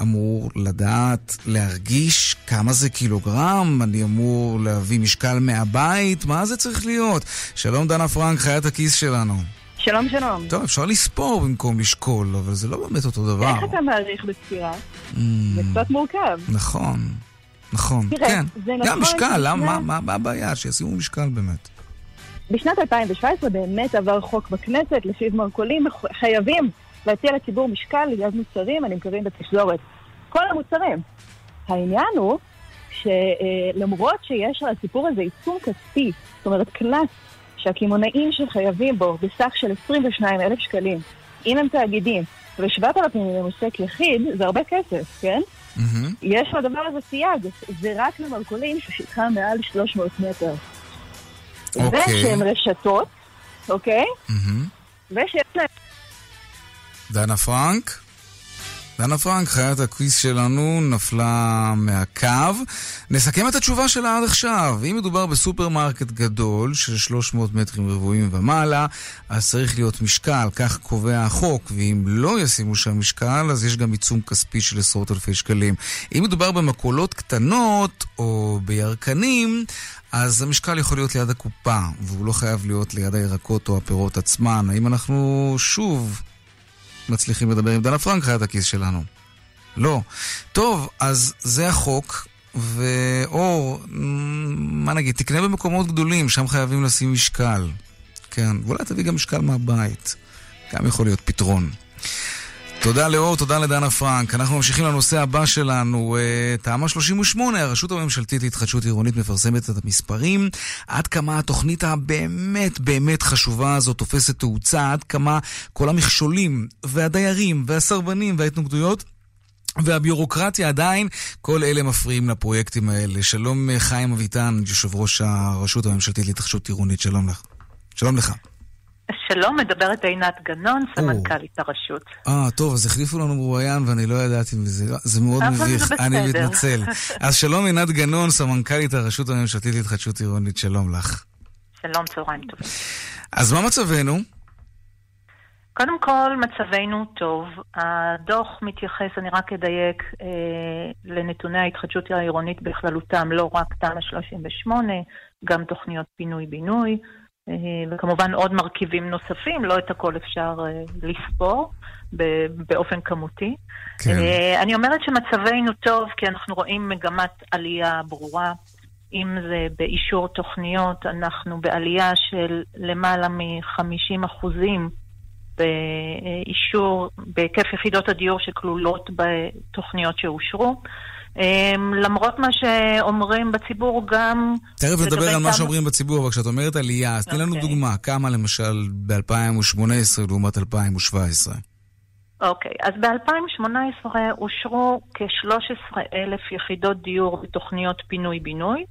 אמור לדעת, להרגיש כמה זה קילוגרם, אני אמור להביא משקל מהבית, מה זה צריך להיות? שלום דנה פרנק, חיית הכיס שלנו. שלום שלום. טוב, אפשר לספור במקום לשקול, אבל זה לא באמת אותו דבר. איך אתה מעריך בספירה? זה קצת מורכב. נכון, נכון. כן, גם משקל, מה הבעיה? שישימו משקל באמת. בשנת 2017 באמת עבר חוק בכנסת, לפיו מרכולים חייבים להציע לציבור משקל ליד מוצרים הנמכרים בתפזורת. כל המוצרים. העניין הוא שלמרות שיש על הסיפור הזה עיצום כספי, זאת אומרת קנס שהקימונאים שחייבים בו בסך של 22,000 שקלים, אם הם תאגידים, ו7,000 למוסק יחיד, זה הרבה כסף, כן? Mm-hmm. יש לדבר הזה סייג, זה רק למרכולים ששטחה מעל 300 מטר. אוקיי. ושהם רשתות, אוקיי? Mm-hmm. ושהם דנה פרנק? דנה פרנק, חיית הכיס שלנו, נפלה מהקו. נסכם את התשובה שלה עד עכשיו. אם מדובר בסופרמרקט גדול של 300 מטרים רבועים ומעלה, אז צריך להיות משקל, כך קובע החוק, ואם לא ישימו שם משקל, אז יש גם עיצום כספי של 10,000 שקלים. אם מדובר במקולות קטנות או בירקנים, אז המשקל יכול להיות ליד הקופה, והוא לא חייב להיות ליד הירקות או הפירות עצמן. האם אנחנו שוב מצליחים לדבר עם דנה פרנק, חיית הכיס שלנו? לא. טוב, אז זה החוק, ואור, מה נגיד, תקנה במקומות גדולים, שם חייבים לשים משקל. כן, ואולי תביא גם משקל מהבית. גם יכול להיות פתרון. תודה לאור, תודה לדנה פרנק. אנחנו ממשיכים לנושא הבא שלנו. תמ"א 38, הרשות הממשלתית להתחדשות עירונית מפרסמת את המספרים. עד כמה התוכנית הבאמת באמת חשובה הזאת תופסת תאוצה, עד כמה כל המכשולים והדיירים והסרבנים וההתנגדויות והביורוקרטיה עדיין, כל אלה מפריעים לפרויקטים האלה. שלום חיים אביטן, יושב ראש הרשות הממשלתית להתחדשות עירונית. שלום לך. שלום לך. שלום, מדברת עינת גנון, סמנכ"לית הרשות. טוב, אז החליפו לנו מרואיין ואני לא ידעתי מזה, זה מאוד מביך, אני מתנצל. אז שלום עינת גנון, סמנכ"לית הרשות הממשלתית להתחדשות עירונית, שלום לך. שלום, צהריים טובים. אז מה מצבנו? קודם כל, מצבנו טוב. הדוח מתייחס, אני רק אדייק, לנתוני ההתחדשות העירונית בכללותם, לא רק תמ"א 38, גם תוכניות פינוי-בינוי, וכמובן עוד מרכיבים נוספים, לא את הכל אפשר לספור באופן כמותי. כן. אני אומרת שמצבנו טוב, כי אנחנו רואים מגמת עלייה ברורה. אם זה באישור תוכניות, אנחנו בעלייה של למעלה מ-50% באישור, בהיקף יחידות הדיור שכלולות בתוכניות שאושרו. למרות מה שאומרים בציבור גם... תכף נדבר על מה שאומרים בציבור, אבל כשאת אומרת עלייה, אז תני לנו דוגמה, כמה למשל ב-2018 לעומת 2017? אוקיי, אז ב-2018 אושרו כ-13,000 יחידות דיור בתוכניות פינוי-בינוי,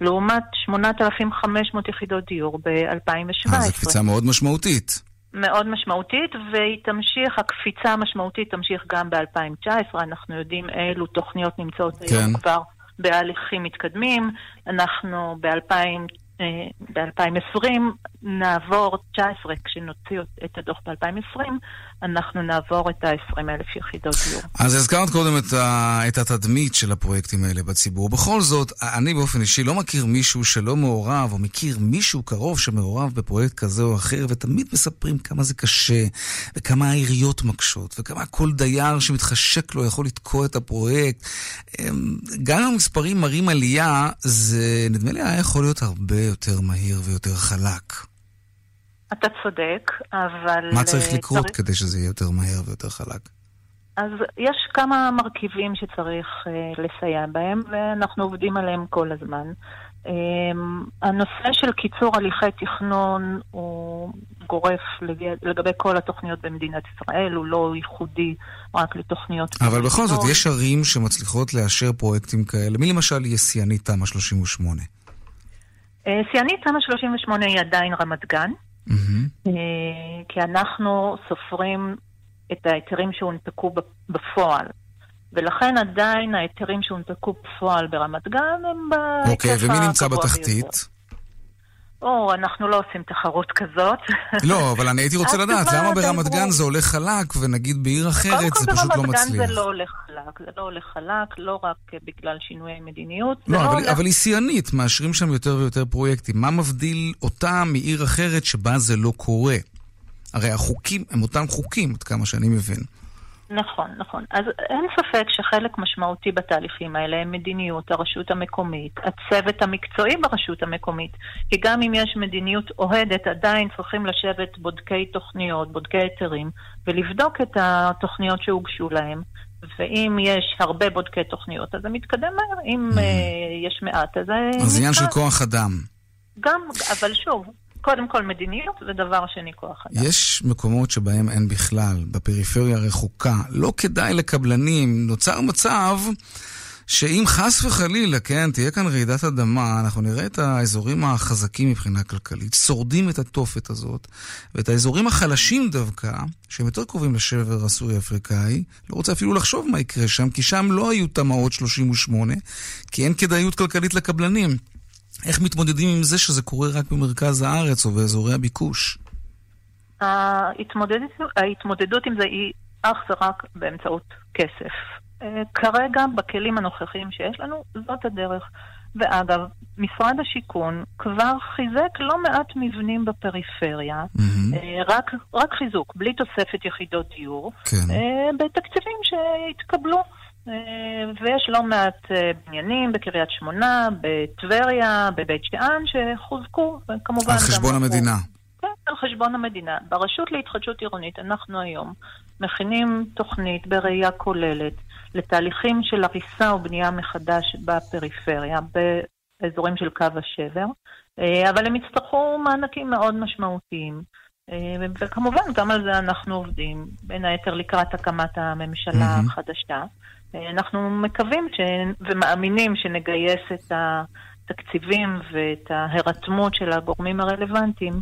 לעומת 8,500 יחידות דיור ב-2017. אז הקפיצה מאוד משמעותית. מאוד משמעותית, והיא תמשיך, הקפיצה המשמעותית תמשיך גם ב-2019, אנחנו יודעים אילו תוכניות נמצאות היום כבר בהליכים מתקדמים, אנחנו ב-2020 נעבור 19, כשנוציא את הדוח ב-2020, אנחנו נעבור את ה-20,000 יחידות דיור. אז הזכרת קודם את התדמית של הפרויקטים האלה בציבור. בכל זאת, אני באופן אישי לא מכיר מישהו שלא מעורב, או מכיר מישהו קרוב שמעורב בפרויקט כזה או אחר, ותמיד מספרים כמה זה קשה, וכמה העיריות מקשות, וכמה כל דייר שמתחשק לו יכול לתקוע את הפרויקט. גם המספרים מראים עלייה, זה נדמה לי היה יכול להיות הרבה יותר מהיר ויותר חלק. אתה צודק, אבל... מה צריך לקרות כדי שזה יהיה יותר מהר ויותר חלק? אז יש כמה מרכיבים שצריך לסייע בהם, ואנחנו עובדים עליהם כל הזמן. הנושא של קיצור הליכי תכנון הוא גורף לגבי כל התוכניות במדינת ישראל, הוא לא ייחודי רק לתוכניות... אבל בכל זאת, יש ערים שמצליחות לאשר פרויקטים כאלה. מי למשל יסיינית תמ"א 38? סיינית תמ"א 38 היא עדיין רמת גן, כי אנחנו סופרים את ההיתרים שהונפקו בפועל, ולכן עדיין ההיתרים שהונפקו בפועל ברמת גן הם בהיקף. אוקיי, ומי נמצא בתחתית? או, אנחנו לא עושים תחרות כזאת. לא, אבל אני הייתי רוצה לדעת, למה ברמת גן זה הולך חלק, ונגיד בעיר אחרת זה פשוט לא מצליח? ברמת גן זה לא הולך חלק, זה לא הולך חלק, לא רק בגלל שינויי מדיניות. לא, אבל היא סיינית, מאשרים שם יותר ויותר פרויקטים. מה מבדיל אותה מעיר אחרת שבה זה לא קורה? הרי החוקים הם אותם חוקים, עד כמה שאני מבין. נכון, נכון. אז אין ספק שחלק משמעותי בתהליכים האלה הם מדיניות הרשות המקומית, הצוות המקצועי ברשות המקומית, כי גם אם יש מדיניות אוהדת, עדיין צריכים לשבת בודקי תוכניות, בודקי היתרים, ולבדוק את התוכניות שהוגשו להם. ואם יש הרבה בודקי תוכניות, אז זה מתקדם מהר. אם יש מעט, אז זה מתקדם. אז עניין של כוח אדם. גם, אבל שוב, קודם כל מדיניות, ודבר שני כוח אדם. יש מקומות שבהם אין בכלל, בפריפריה רחוקה, לא כדאי לקבלנים, נוצר מצב שאם חס וחלילה, כן, תהיה כאן רעידת אדמה, אנחנו נראה את האזורים החזקים מבחינה כלכלית, שורדים את התופת הזאת, ואת האזורים החלשים דווקא, שהם יותר קרובים לשבר הסורי-אפריקאי, לא רוצה אפילו לחשוב מה יקרה שם, כי שם לא היו תמ"אות 38, כי אין כדאיות כלכלית לקבלנים. איך מתמודדים עם זה שזה קורה רק במרכז הארץ או באזורי הביקוש? ההתמודדות עם זה היא אך ורק באמצעות כסף. כרגע, בכלים הנוכחיים שיש לנו, זאת הדרך. ואגב, משרד השיכון כבר חיזק לא מעט מבנים בפריפריה, רק חיזוק, בלי תוספת יחידות דיור, בתקציבים שהתקבלו. ויש לא מעט בניינים בקריית שמונה, בטבריה, בבית שאן, שחוזקו, וכמובן... על חשבון המדינה. כן, על חשבון המדינה. ברשות להתחדשות עירונית, אנחנו היום מכינים תוכנית בראייה כוללת לתהליכים של הריסה ובנייה מחדש בפריפריה, באזורים של קו השבר, אבל הם יצטרכו מענקים מאוד משמעותיים. וכמובן, גם על זה אנחנו עובדים, בין היתר לקראת הקמת הממשלה החדשה. אנחנו מקווים ומאמינים שנגייס את התקציבים ואת ההירתמות של הגורמים הרלוונטיים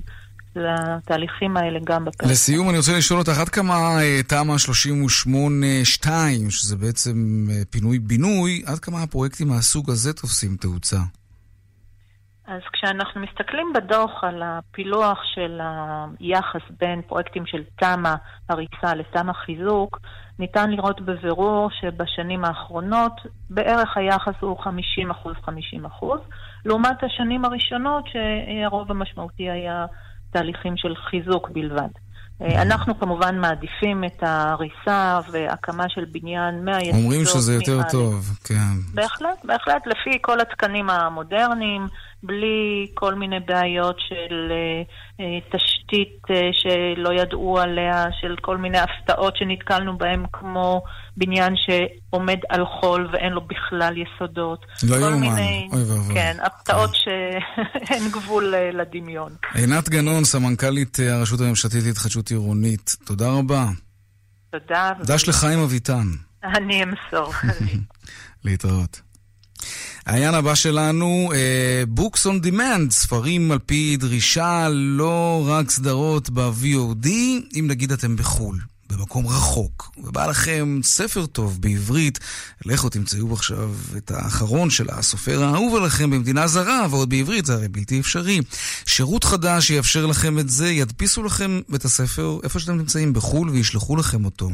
לתהליכים האלה גם בפרק. לסיום, אני רוצה לשאול אותך, עד כמה תמ"א 38-2, שזה בעצם פינוי-בינוי, עד כמה הפרויקטים מהסוג הזה תופסים תאוצה? אז כשאנחנו מסתכלים בדוח על הפילוח של היחס בין פרויקטים של תמ"א הריסה לתמ"א חיזוק, ניתן לראות בבירור שבשנים האחרונות בערך היחס הוא 50%-50%, לעומת השנים הראשונות שהרוב המשמעותי היה תהליכים של חיזוק בלבד. אנחנו כמובן מעדיפים את הריסה והקמה של בניין מהיסודות. אומרים שזה יותר טוב, כן. בהחלט, בהחלט, לפי כל התקנים המודרניים, בלי כל מיני בעיות של תשתית שלא ידעו עליה, של כל מיני הפתעות שנתקלנו בהם, כמו בניין שעומד על חול ואין לו בכלל יסודות. לא יאומן, אוי ואבוי. כן, הפתעות שאין גבול לדמיון. עינת גנון, סמנכ"לית הרשות הממשלתית להתחדשות עירונית, תודה רבה. תודה. דש לחיים אביטן. אני אמסור. להתראות. העניין הבא שלנו, Books on Demand, ספרים על פי דרישה, לא רק סדרות ב-VOD, אם נגיד אתם בחול, במקום רחוק, ובא לכם ספר טוב בעברית, לכו תמצאו עכשיו את האחרון של הסופר האהוב עליכם במדינה זרה, ועוד בעברית, זה הרי בלתי אפשרי. שירות חדש שיאפשר לכם את זה, ידפיסו לכם את הספר איפה שאתם נמצאים בחול וישלחו לכם אותו.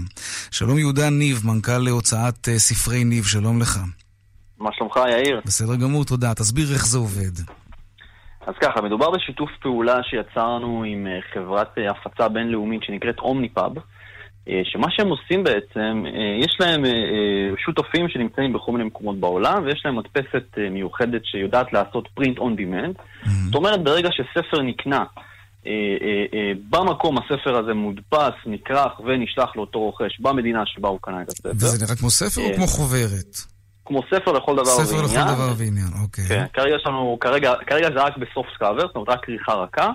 שלום יהודה ניב, מנכ"ל להוצאת ספרי ניב, שלום לך. מה שלומך, יאיר? בסדר גמור, תודה. תסביר איך זה עובד. אז ככה, מדובר בשיתוף פעולה שיצרנו עם חברת הפצה בינלאומית שנקראת אומניפאב, שמה שהם עושים בעצם, יש להם שותפים שנמצאים בכל מיני מקומות בעולם, ויש להם מדפסת מיוחדת שיודעת לעשות print on demand. זאת אומרת, ברגע שספר נקנה, במקום הספר הזה מודפס, נקרח ונשלח לאותו רוכש במדינה שבה הוא קנה את הספר. וזה נראה כמו ספר או כמו חוברת? כמו ספר לכל דבר ועניין. ספר לכל דבר ועניין, אוקיי. כן, כרגע זה רק בסופט קאבר, זאת אומרת רק כריכה רכה,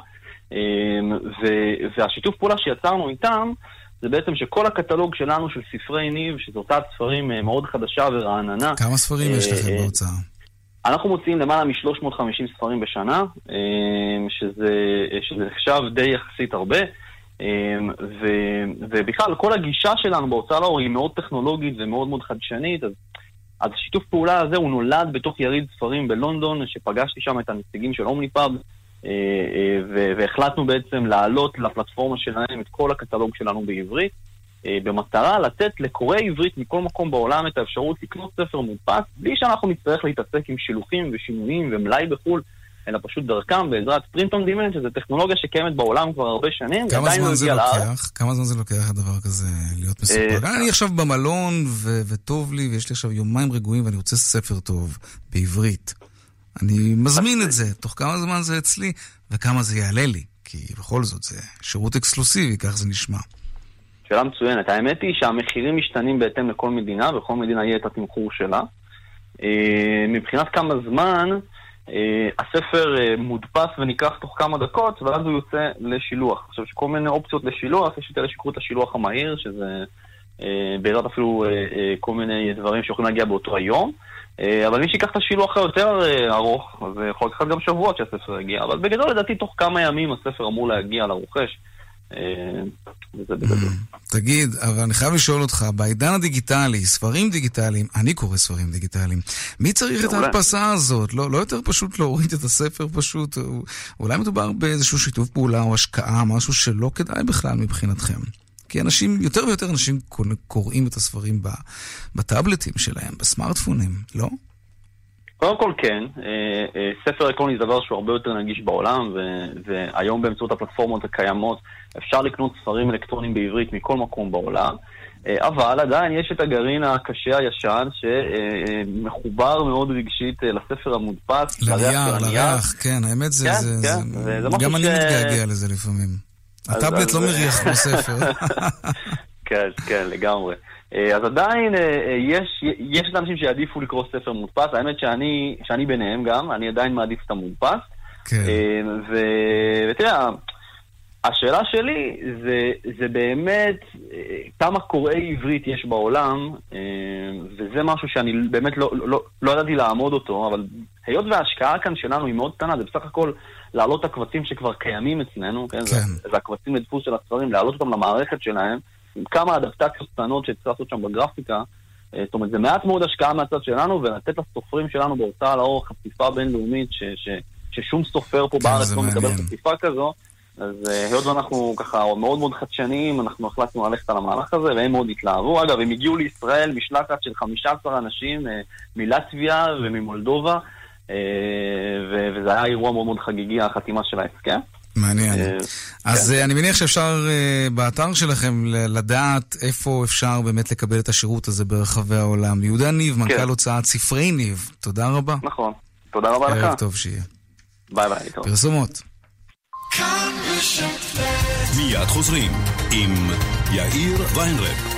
והשיתוף פעולה שיצרנו איתם, זה בעצם שכל הקטלוג שלנו של ספרי ניב, שזו אותה ספרים מאוד חדשה ורעננה. כמה ספרים יש לכם בהוצאה? אנחנו מוציאים למעלה מ-350 ספרים בשנה, שזה עכשיו די יחסית הרבה, ובכלל כל הגישה שלנו בהוצאה לאור היא מאוד טכנולוגית ומאוד מאוד חדשנית, אז שיתוף פעולה הזה הוא נולד בתוך יריד ספרים בלונדון, שפגשתי שם את הנציגים של אומניפאב, והחלטנו בעצם לעלות לפלטפורמה שלהם את כל הקטלוג שלנו בעברית, במטרה לתת לקוראי עברית מכל מקום בעולם את האפשרות לקנות ספר מודפס, בלי שאנחנו נצטרך להתעסק עם שילוחים ושינויים ומלאי בחול, אלא פשוט דרכם בעזרת print on demand, שזו טכנולוגיה שקיימת בעולם כבר הרבה שנים. כמה זמן זה לוקח? כמה זמן זה לוקח הדבר כזה להיות מסופק? אני עכשיו במלון וטוב לי, ויש לי עכשיו יומיים רגועים ואני רוצה ספר טוב בעברית. אני מזמין את זה, תוך כמה זמן זה אצלי, וכמה זה יעלה לי, כי בכל זאת זה שירות אקסקלוסיבי, כך זה נשמע. שאלה מצוינת. האמת היא שהמחירים משתנים בהתאם לכל מדינה, וכל מדינה יהיה את התמחור שלה. מבחינת כמה זמן, הספר מודפס וניקח תוך כמה דקות, ואז הוא יוצא לשילוח. עכשיו, שכל מיני אופציות לשילוח, יש את אלה שקוראים את השילוח המהיר, שזה בעזרת אפילו כל מיני דברים שיכולים להגיע באותו היום. אבל מי שיקח את השילוח היותר ארוך, אז יכול לקחת גם שבועות שהספר יגיע. אבל בגדול, לדעתי, תוך כמה ימים הספר אמור להגיע לרוכש. תגיד, אבל אני חייב לשאול אותך, בעידן הדיגיטלי, ספרים דיגיטליים, אני קורא ספרים דיגיטליים, מי צריך את ההדפסה הזאת? לא יותר פשוט להוריד את הספר פשוט? אולי מדובר באיזשהו שיתוף פעולה או השקעה, משהו שלא כדאי בכלל מבחינתכם, כי אנשים, יותר ויותר אנשים קוראים את הספרים בטאבלטים שלהם, בסמארטפונים, לא? קודם כל כן, ספר עקרוני זה דבר שהוא הרבה יותר נגיש בעולם, והיום באמצעות הפלטפורמות הקיימות אפשר לקנות ספרים אלקטרונים בעברית מכל מקום בעולם, אבל עדיין יש את הגרעין הקשה הישן שמחובר מאוד רגשית לספר המודפס. לריח, כן, האמת זה, גם אני מתגעגע לזה לפעמים. הטאבלט לא מריח כמו ספר. כן, כן, לגמרי. אז עדיין יש אנשים שיעדיפו לקרוא ספר מודפס, האמת שאני ביניהם גם, אני עדיין מעדיף את המודפס. ותראה, השאלה שלי זה באמת כמה קוראי עברית יש בעולם, וזה משהו שאני באמת לא ידעתי לעמוד אותו, אבל היות וההשקעה כאן שלנו היא מאוד קטנה, זה בסך הכל להעלות את הקבצים שכבר קיימים אצלנו, זה הקבצים לדפוס של הספרים, להעלות אותם למערכת שלהם, עם כמה אדפטציות קטנות שצריך לעשות שם בגרפיקה, זאת אומרת, זה מעט מאוד השקעה מהצד שלנו, ולתת לסופרים שלנו בהוצאה לאור חשיפה בינלאומית, ששום סופר פה בארץ לא מקבל חשיפה כזו, אז היות ואנחנו ככה מאוד מאוד חדשניים, אנחנו החלטנו ללכת על המהלך הזה, והם מאוד התלהבו. אגב, הם הגיעו לישראל משלחת של 15 אנשים, מלטביה וממולדובה, וזה היה אירוע מאוד מאוד חגיגי, החתימה של ההסכם. מעניין. אז אני מניח שאפשר באתר שלכם לדעת איפה אפשר באמת לקבל את השירות הזה ברחבי העולם. יהודה ניב, מנכ"ל הוצאת ספרי ניב, תודה רבה. נכון, תודה רבה לך. ערב טוב שיהיה. ביי ביי. פרסומות. מיד חוזרים עם יאיר ויינרב.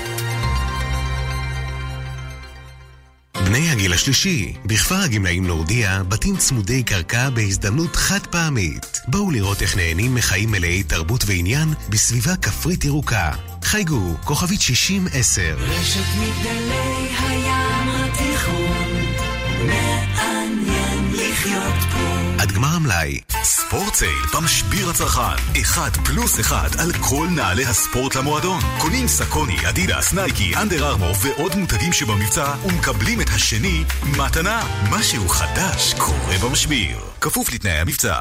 בני הגיל השלישי, בכפר הגמלאים להודיע, בתים צמודי קרקע בהזדמנות חד פעמית. בואו לראות איך נהנים מחיים מלאי תרבות ועניין בסביבה כפרית ירוקה. חייגו, כוכבית 6010. רשת מגדלי הים התיכון, מעניין לחיות פה. עד גמר המלאי. ספורט סייל במשביר הצרכן, 1+1 על כל נעלי הספורט למועדון. קונים סקוני, אדידס, נייקי, אנדר ארמור ועוד מותגים שבמבצע ומקבלים את השני מתנה. משהו חדש קורה במשביר, כפוף לתנאי המבצע.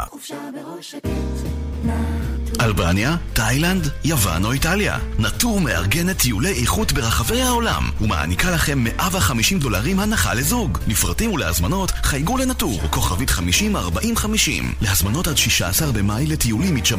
אלבניה, תאילנד, יוון או איטליה. נטור מארגנת טיולי איכות ברחבי העולם ומעניקה לכם $150 הנחה לזוג. לפרטים ולהזמנות חייגו לנטור, כוכבית 50-40-50. להזמנות עד 16 במאי לטיולים $999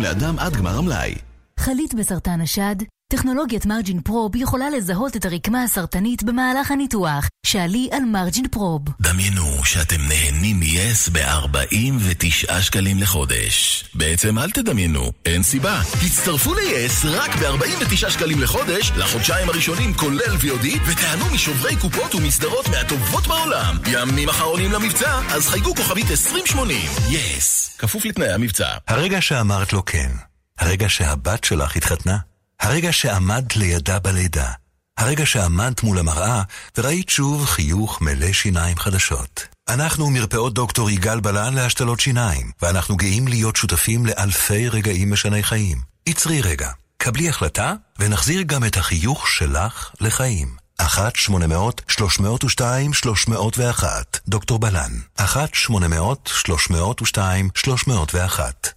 לאדם עד גמר המלאי. חלית בסרטן השד? טכנולוגיית מרג'ין פרוב יכולה לזהות את הרקמה הסרטנית במהלך הניתוח. שאלי על מרג'ין פרוב. דמיינו שאתם נהנים מ-yes ב$49 לחודש. בעצם אל תדמיינו, אין סיבה. הצטרפו ל-yes רק ב$49 לחודש, לחודשיים הראשונים כולל ויודי, ותענו משוברי קופות ומסדרות מהטובות בעולם. ימים אחרונים למבצע, אז חייגו כוכבית 2080. yes, כפוף לתנאי המבצע. הרגע שאמרת לו כן, הרגע שהבת שלך התחתנה, הרגע שעמד לידה בלידה, הרגע שעמדת מול המראה וראית שוב חיוך מלא שיניים חדשות. אנחנו מרפאות דוקטור יגאל בלן להשתלות שיניים, ואנחנו גאים להיות שותפים לאלפי רגעים משני חיים. עצרי רגע, קבלי החלטה ונחזיר גם את החיוך שלך לחיים. 1-800-302-301 דוקטור בלן 1-800-302-301.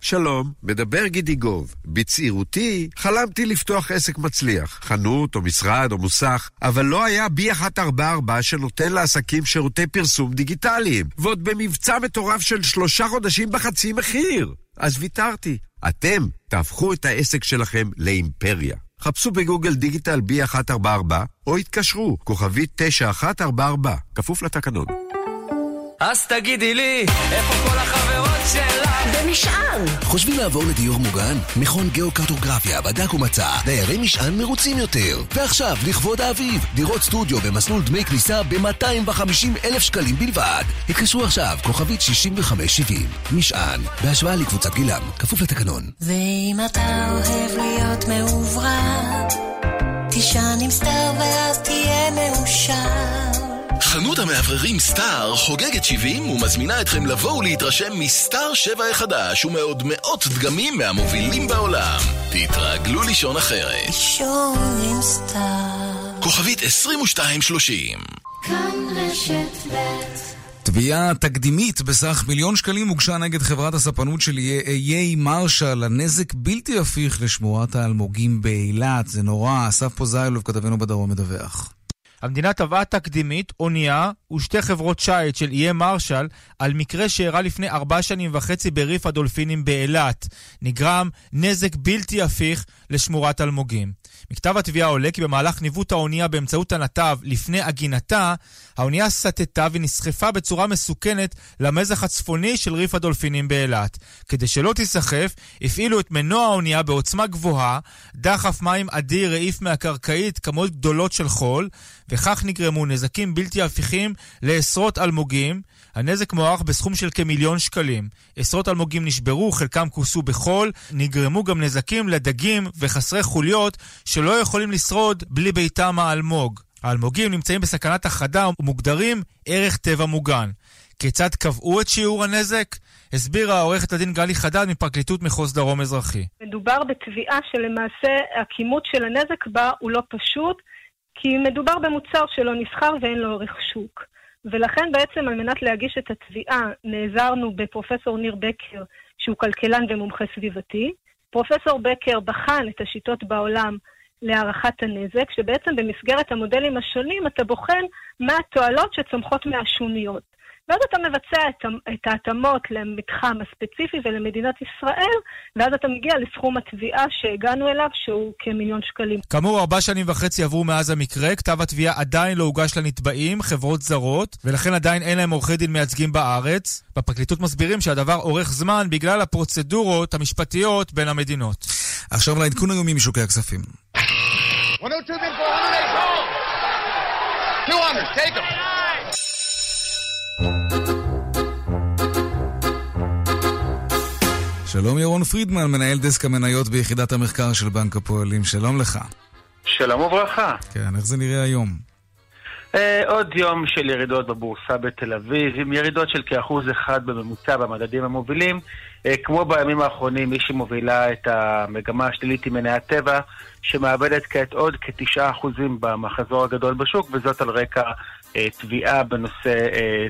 שלום, מדבר גידיגוב. בצעירותי חלמתי לפתוח עסק מצליח, חנות או משרד או מוסך, אבל לא היה B144 שנותן לעסקים שירותי פרסום דיגיטליים, ועוד במבצע מטורף של 3 חודשים בחצי מחיר. אז ויתרתי. אתם תהפכו את העסק שלכם לאימפריה. חפשו בגוגל דיגיטל B144 או התקשרו, כוכבית 9144, כפוף לתקנון. אז תגידי לי, איפה כל החברות שלך? במשען! חושבים לעבור לדיור מוגן? מכון גיאוקרטוגרפיה בדק ומצא דיירי משען מרוצים יותר. ועכשיו, לכבוד האביב, דירות סטודיו במסלול דמי כניסה ב-250,000 שקלים בלבד. התקשרו עכשיו, כוכבית 6570. משען, בהשוואה לקבוצת גילם, כפוף לתקנון. ואם אתה אוהב להיות מעוברה, תישן עם סטר ואז תהיה מאושר. חנות המאווררים סטאר חוגגת 70 ומזמינה אתכם לבוא ולהתרשם מסטאר 7 החדש ומעוד מאות דגמים מהמובילים בעולם. תתרגלו לישון אחרת. לישון עם סטאר. כוכבית 2230. כאן רשת בית. תביעה תקדימית בסך $1,000,000 הוגשה נגד חברת הספנות של איי מרשל, הנזק בלתי הפיך לשמורת האלמוגים באילת. זה נורא. אסף פוזיילוב, כתבנו בדרום, מדווח. המדינה תבעה תקדימית, אונייה ושתי חברות שייט של איי מרשל על מקרה שאירע לפני 4.5 שנים בריף הדולפינים באילת. נגרם נזק בלתי הפיך לשמורת אלמוגים. מכתב התביעה עולה כי במהלך ניווט האונייה באמצעות הנתב לפני הגינתה, האונייה סטתה ונסחפה בצורה מסוכנת למזח הצפוני של ריף הדולפינים באילת. כדי שלא תיסחף, הפעילו את מנוע האונייה בעוצמה גבוהה, דחף מים אדיר העיף מהקרקעית כמות גדולות של חול, וכך נגרמו נזקים בלתי הפיכים לעשרות אלמוגים. הנזק מוערך בסכום של כ$1,000,000. עשרות אלמוגים נשברו, חלקם כוסו בחול, נגרמו גם נזקים לדגים וחסרי חוליות שלא יכולים לשרוד בלי ביתם האלמוג. האלמוגים נמצאים בסכנת החדה ומוגדרים ערך טבע מוגן. כיצד קבעו את שיעור הנזק? הסבירה עורכת הדין גלי חדד מפרקליטות מחוז דרום אזרחי. מדובר בתביעה שלמעשה הכימות של הנזק בה הוא לא פשוט, כי מדובר במוצר שלא נסחר ואין לו ערך שוק. ולכן בעצם על מנת להגיש את התביעה נעזרנו בפרופסור ניר בקר, שהוא כלכלן ומומחה סביבתי. פרופסור בקר בחן את השיטות בעולם להערכת הנזק, שבעצם במסגרת המודלים השונים אתה בוחן מה התועלות שצומחות מהשוניות. ואז אתה מבצע את ההתאמות למתחם הספציפי ולמדינת ישראל, ואז אתה מגיע לסכום התביעה שהגענו אליו, שהוא כ$1,000,000. כאמור, 4.5 שנים עברו מאז המקרה, כתב התביעה עדיין לא הוגש לנתבעים, חברות זרות, ולכן עדיין אין להם עורכי דין מייצגים בארץ. בפרקליטות מסבירים שהדבר אורך זמן בגלל הפרוצדורות המשפטיות בין המדינות. עכשיו לעדכון היומי משוקי הכספים. 102, 400, 200, take them. שלום ירון פרידמן, מנהל דסק המניות ביחידת המחקר של בנק הפועלים. שלום לך. שלום וברכה. כן, איך זה נראה היום? עוד יום של ירידות בבורסה בתל אביב, עם ירידות של כ1% בממוצע במדדים המובילים. כמו בימים האחרונים, מי שמובילה את המגמה השלילית היא מניית טבע, שמעבדת כעת עוד כ9% במחזור הגדול בשוק, וזאת על רקע תביעה בנושא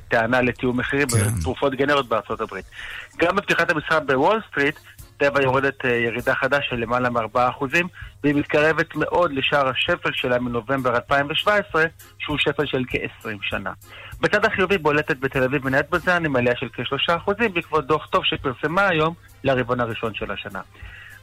טענה לתיאום מחירים בתרופות גנריות בארצות הברית. גם בפתיחת המסחר בוול סטריט, טבע יורדת ירידה חדש של למעלה מ4%, והיא מתקרבת מאוד לשער השפל שלה מנובמבר 2017, שהוא שפל של כ20 שנה. בצד החיובי בולטת בתל אביב מניית בזן עם עלייה של כ3% בעקבות דוח טוב שפרסמה היום לרבעון הראשון של השנה.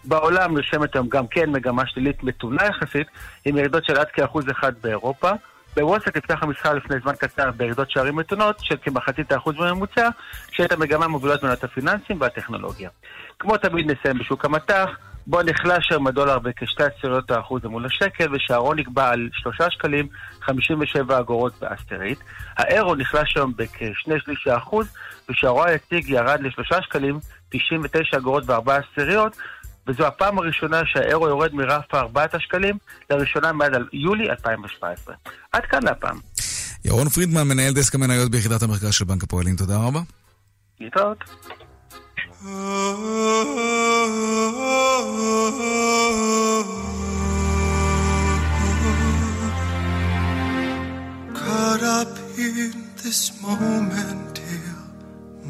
בעולם נרשמת היום גם כן מגמה שלילית מתונה יחסית, עם ירידות של עד כ1% באירופה. בווסק נפתח המסחר לפני זמן קצר בירידות שערים מתונות של כ0.5% בממוצע, כשאת המגמה מובילות מנת הפיננסים והטכנולוגיה. כמו תמיד נסיים בשוק המטח, בו נחלש היום הדולר בכ0.2% מול השקל, ושערו נקבע על 3.57 שקלים באסטרית. האירו נחלש היום בכ0.2%, ושערו היציג ירד ל3.99 שקלים ו4 אסטריות, וזו הפעם הראשונה שהאירו יורד מרף 4 השקלים, לראשונה מעד יולי 2017. עד כאן להפעם. ירון פרידמן, מנהל דסק המניות ביחידת המחקר של בנק הפועלים, תודה רבה. להתראות. Caught up in this moment till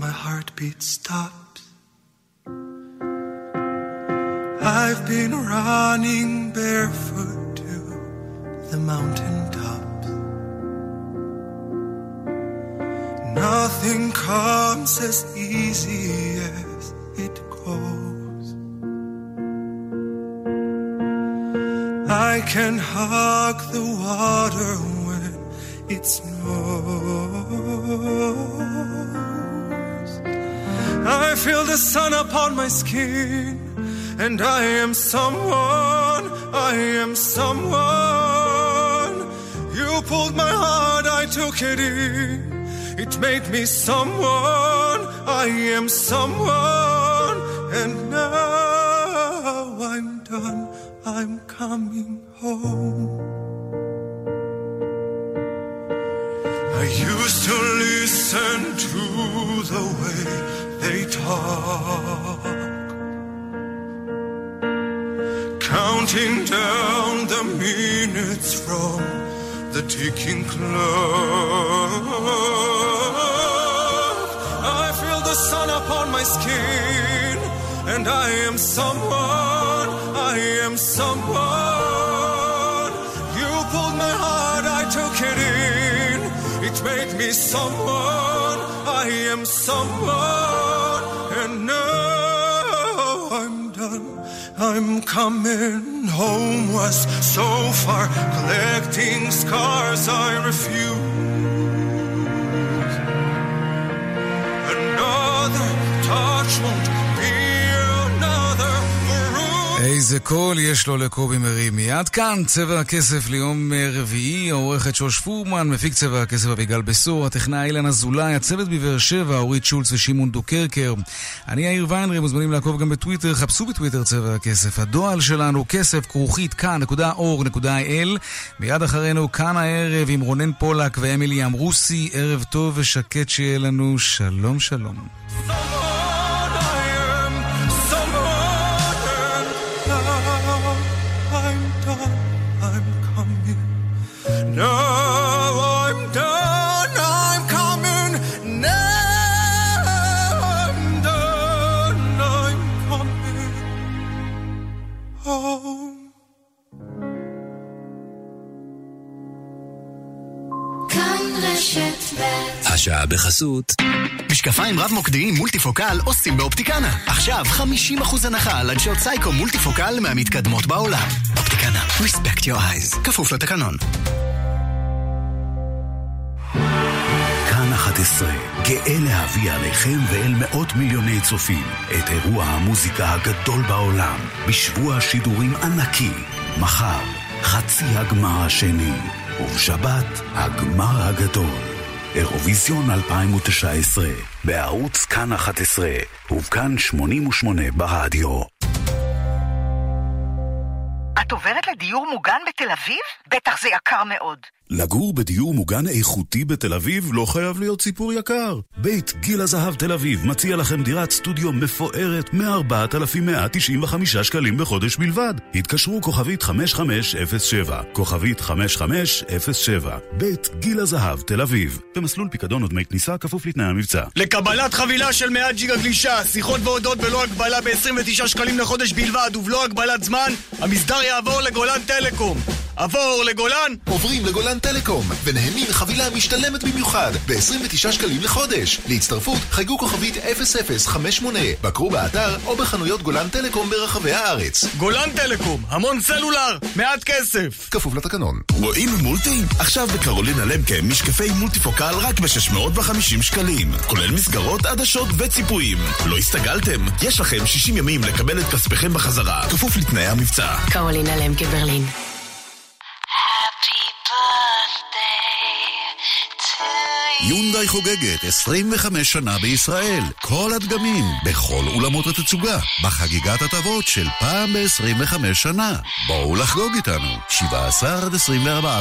my heartbeat stops. I've been running barefoot to the mountaintops. Nothing comes as easy as it goes. I can hug the water. It snows. I feel the sun upon my skin, and I am someone, I am someone. You pulled my heart, I took it in. It made me someone, I am someone. And now I'm done, I'm coming home. I used to listen to the way they talk, counting down the minutes from the ticking clock. I feel the sun upon my skin, and I am someone, I am someone. You pulled my heart, I took it in. It made me someone, I am someone, and now I'm done, I'm coming home. Was so far, collecting scars I refuse. Another touch won't be another bruise. איזה קול יש לו לקובי מרימי. עד כאן צבע הכסף ליום רביעי. העורכת שוש פורמן, מפיק צבע הכסף אביגל בסור, הטכנאי אילן אזולאי, הצוות בבאר שבע אורית שולץ ושמעון דוקרקר. אני יאיר ויינריב, מוזמנים לעקוב גם בטוויטר, חפשו בטוויטר צבע הכסף. הדואל שלנו כסף@kan.org.il. מיד אחרינו כאן הערב עם רונן פולק ואמילי אמרוסי. ערב טוב ושקט שיהיה לנו. שלום שלום. No, I'm done, I'm coming. No, I'm done, I'm coming home. כאן רשת ב' השעה בחסות משקפיים רב מוקדיים מולטיפוקל עושים באופטיקנה. עכשיו 50% הנחה על אנשי סייקו מולטיפוקל מהמתקדמות בעולם. אופטיקנה, respect your eyes. כפוף לתקנון. כאן 11, גאה להביא עליכם ואל מאות מיליוני צופים את אירוע המוזיקה הגדול בעולם בשבוע שידורים ענקי. מחר, חצי הגמר השני, ובשבת, הגמר הגדול. אירוויזיון 2019, בערוץ כאן 11, ובכאן 88 ברדיו. את עוברת לדיור מוגן בתל אביב? בטח זה יקר מאוד. לגור בדיור מוגן איכותי בתל אביב לא חייב להיות סיפור יקר. בית גיל הזהב תל אביב מציע לכם דירת סטודיו מפוארת מ-4,195 שקלים בחודש בלבד. התקשרו כוכבית 5507, כוכבית 5507. בית גיל הזהב תל אביב. במסלול פיקדון עוד מי כניסה כפוף לתנאי המבצע. לקבלת חבילה של 100 ג'יגה גלישה, שיחות והודעות בלא הגבלה ב-29 שקלים לחודש בלבד ובלא הגבלת זמן, המסדר יעבור לגולן טלקום. עבור לגולן? עוברים לגולן טלקום ונהנים חבילה משתלמת במיוחד ב-29 שקלים לחודש. להצטרפות חייגו כוכבית 0058, בקרו באתר או בחנויות גולן טלקום ברחבי הארץ. גולן טלקום, המון סלולר, מעט כסף, כפוף לתקנון. רואים מולטי? עכשיו בקרולינה למקה משקפי מולטיפוקל רק ב-650 שקלים, כולל מסגרות, עדשות וציפויים. לא הסתגלתם? יש לכם 60 ימים לקבל את כספכם בחזרה, כפוף לתנאי המבצע. קרולינה למקה ברלין. Happy birthday to you. יונדאי חוגגת 25 שנה בישראל. כל הדגמים, בכל אולמות התצוגה, בחגיגת התוות של פעם ב-25 שנה. בואו לחגוג איתנו, 17-24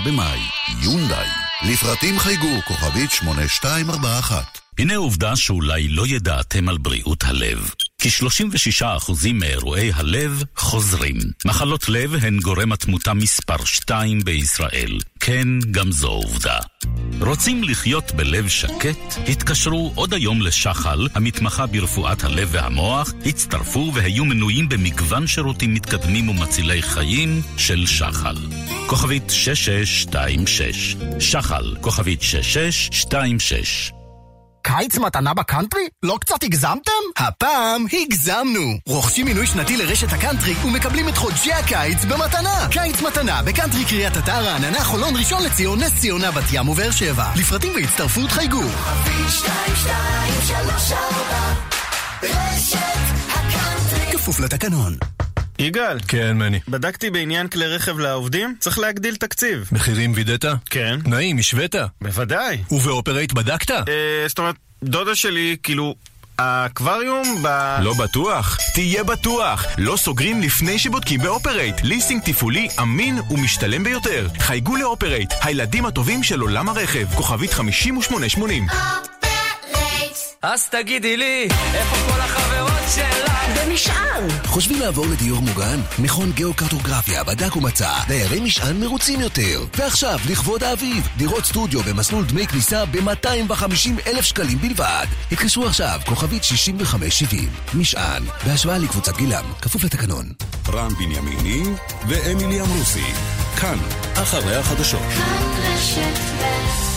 במאי, יונדאי. לפרטים חייגו, כוכבית 8241. הנה עובדה שאולי לא ידעתם על בריאות הלב. כ-36% מאירועי הלב חוזרים. מחלות לב הן גורם התמותה מספר 2 בישראל. כן, גם זו עובדה. רוצים לחיות בלב שקט? התקשרו עוד היום לשחל, המתמחה ברפואת הלב והמוח, הצטרפו והיו מנויים במגוון שירותים מתקדמים ומצילי חיים של שחל. כוכבית 6626. שחל, כוכבית 6626. קיץ מתנה בקאנטרי? לא קצת הגזמתם? הפעם הגזמנו! רוכשים מינוי שנתי לרשת הקאנטרי ומקבלים את חודשי הקיץ במתנה! קיץ מתנה בקאנטרי קריית אתר העננה חולון ראשון לציון נס ציונה בת ים ובאר שבע. לפרטים והצטרפות חייגו. 2234 רשת הקאנטרי כפוף לתקנון. יגאל. כן, מני. בדקתי בעניין כלי רכב לעובדים, צריך להגדיל תקציב. מחירים וידעת? כן. תנאים, השווית? בוודאי. ובאופרייט בדקת? זאת אומרת, דודה שלי, כאילו, האקווריום ב... לא בטוח. תהיה בטוח. לא סוגרים לפני שבודקים באופרייט. ליסינג טיפולי אמין ומשתלם ביותר. חייגו לאופרייט, הילדים הטובים של עולם הרכב. כוכבית 5880. אז תגידי לי, איפה כל החברות שלך? במשען! חושבים לעבור לדיור מוגן? מכון גיאוקרטוגרפיה בדק ומצא דיירי משען מרוצים יותר. ועכשיו, לכבוד האביב, דירות סטודיו במסלול דמי כניסה ב-250,000 שקלים בלבד. התקשרו עכשיו, כוכבית 6570. משען, בהשוואה לקבוצת גילם, כפוף לתקנון. רם בנימיני ואמילי אמרוסי. כאן, אחרי החדשות. כאן רשת ו...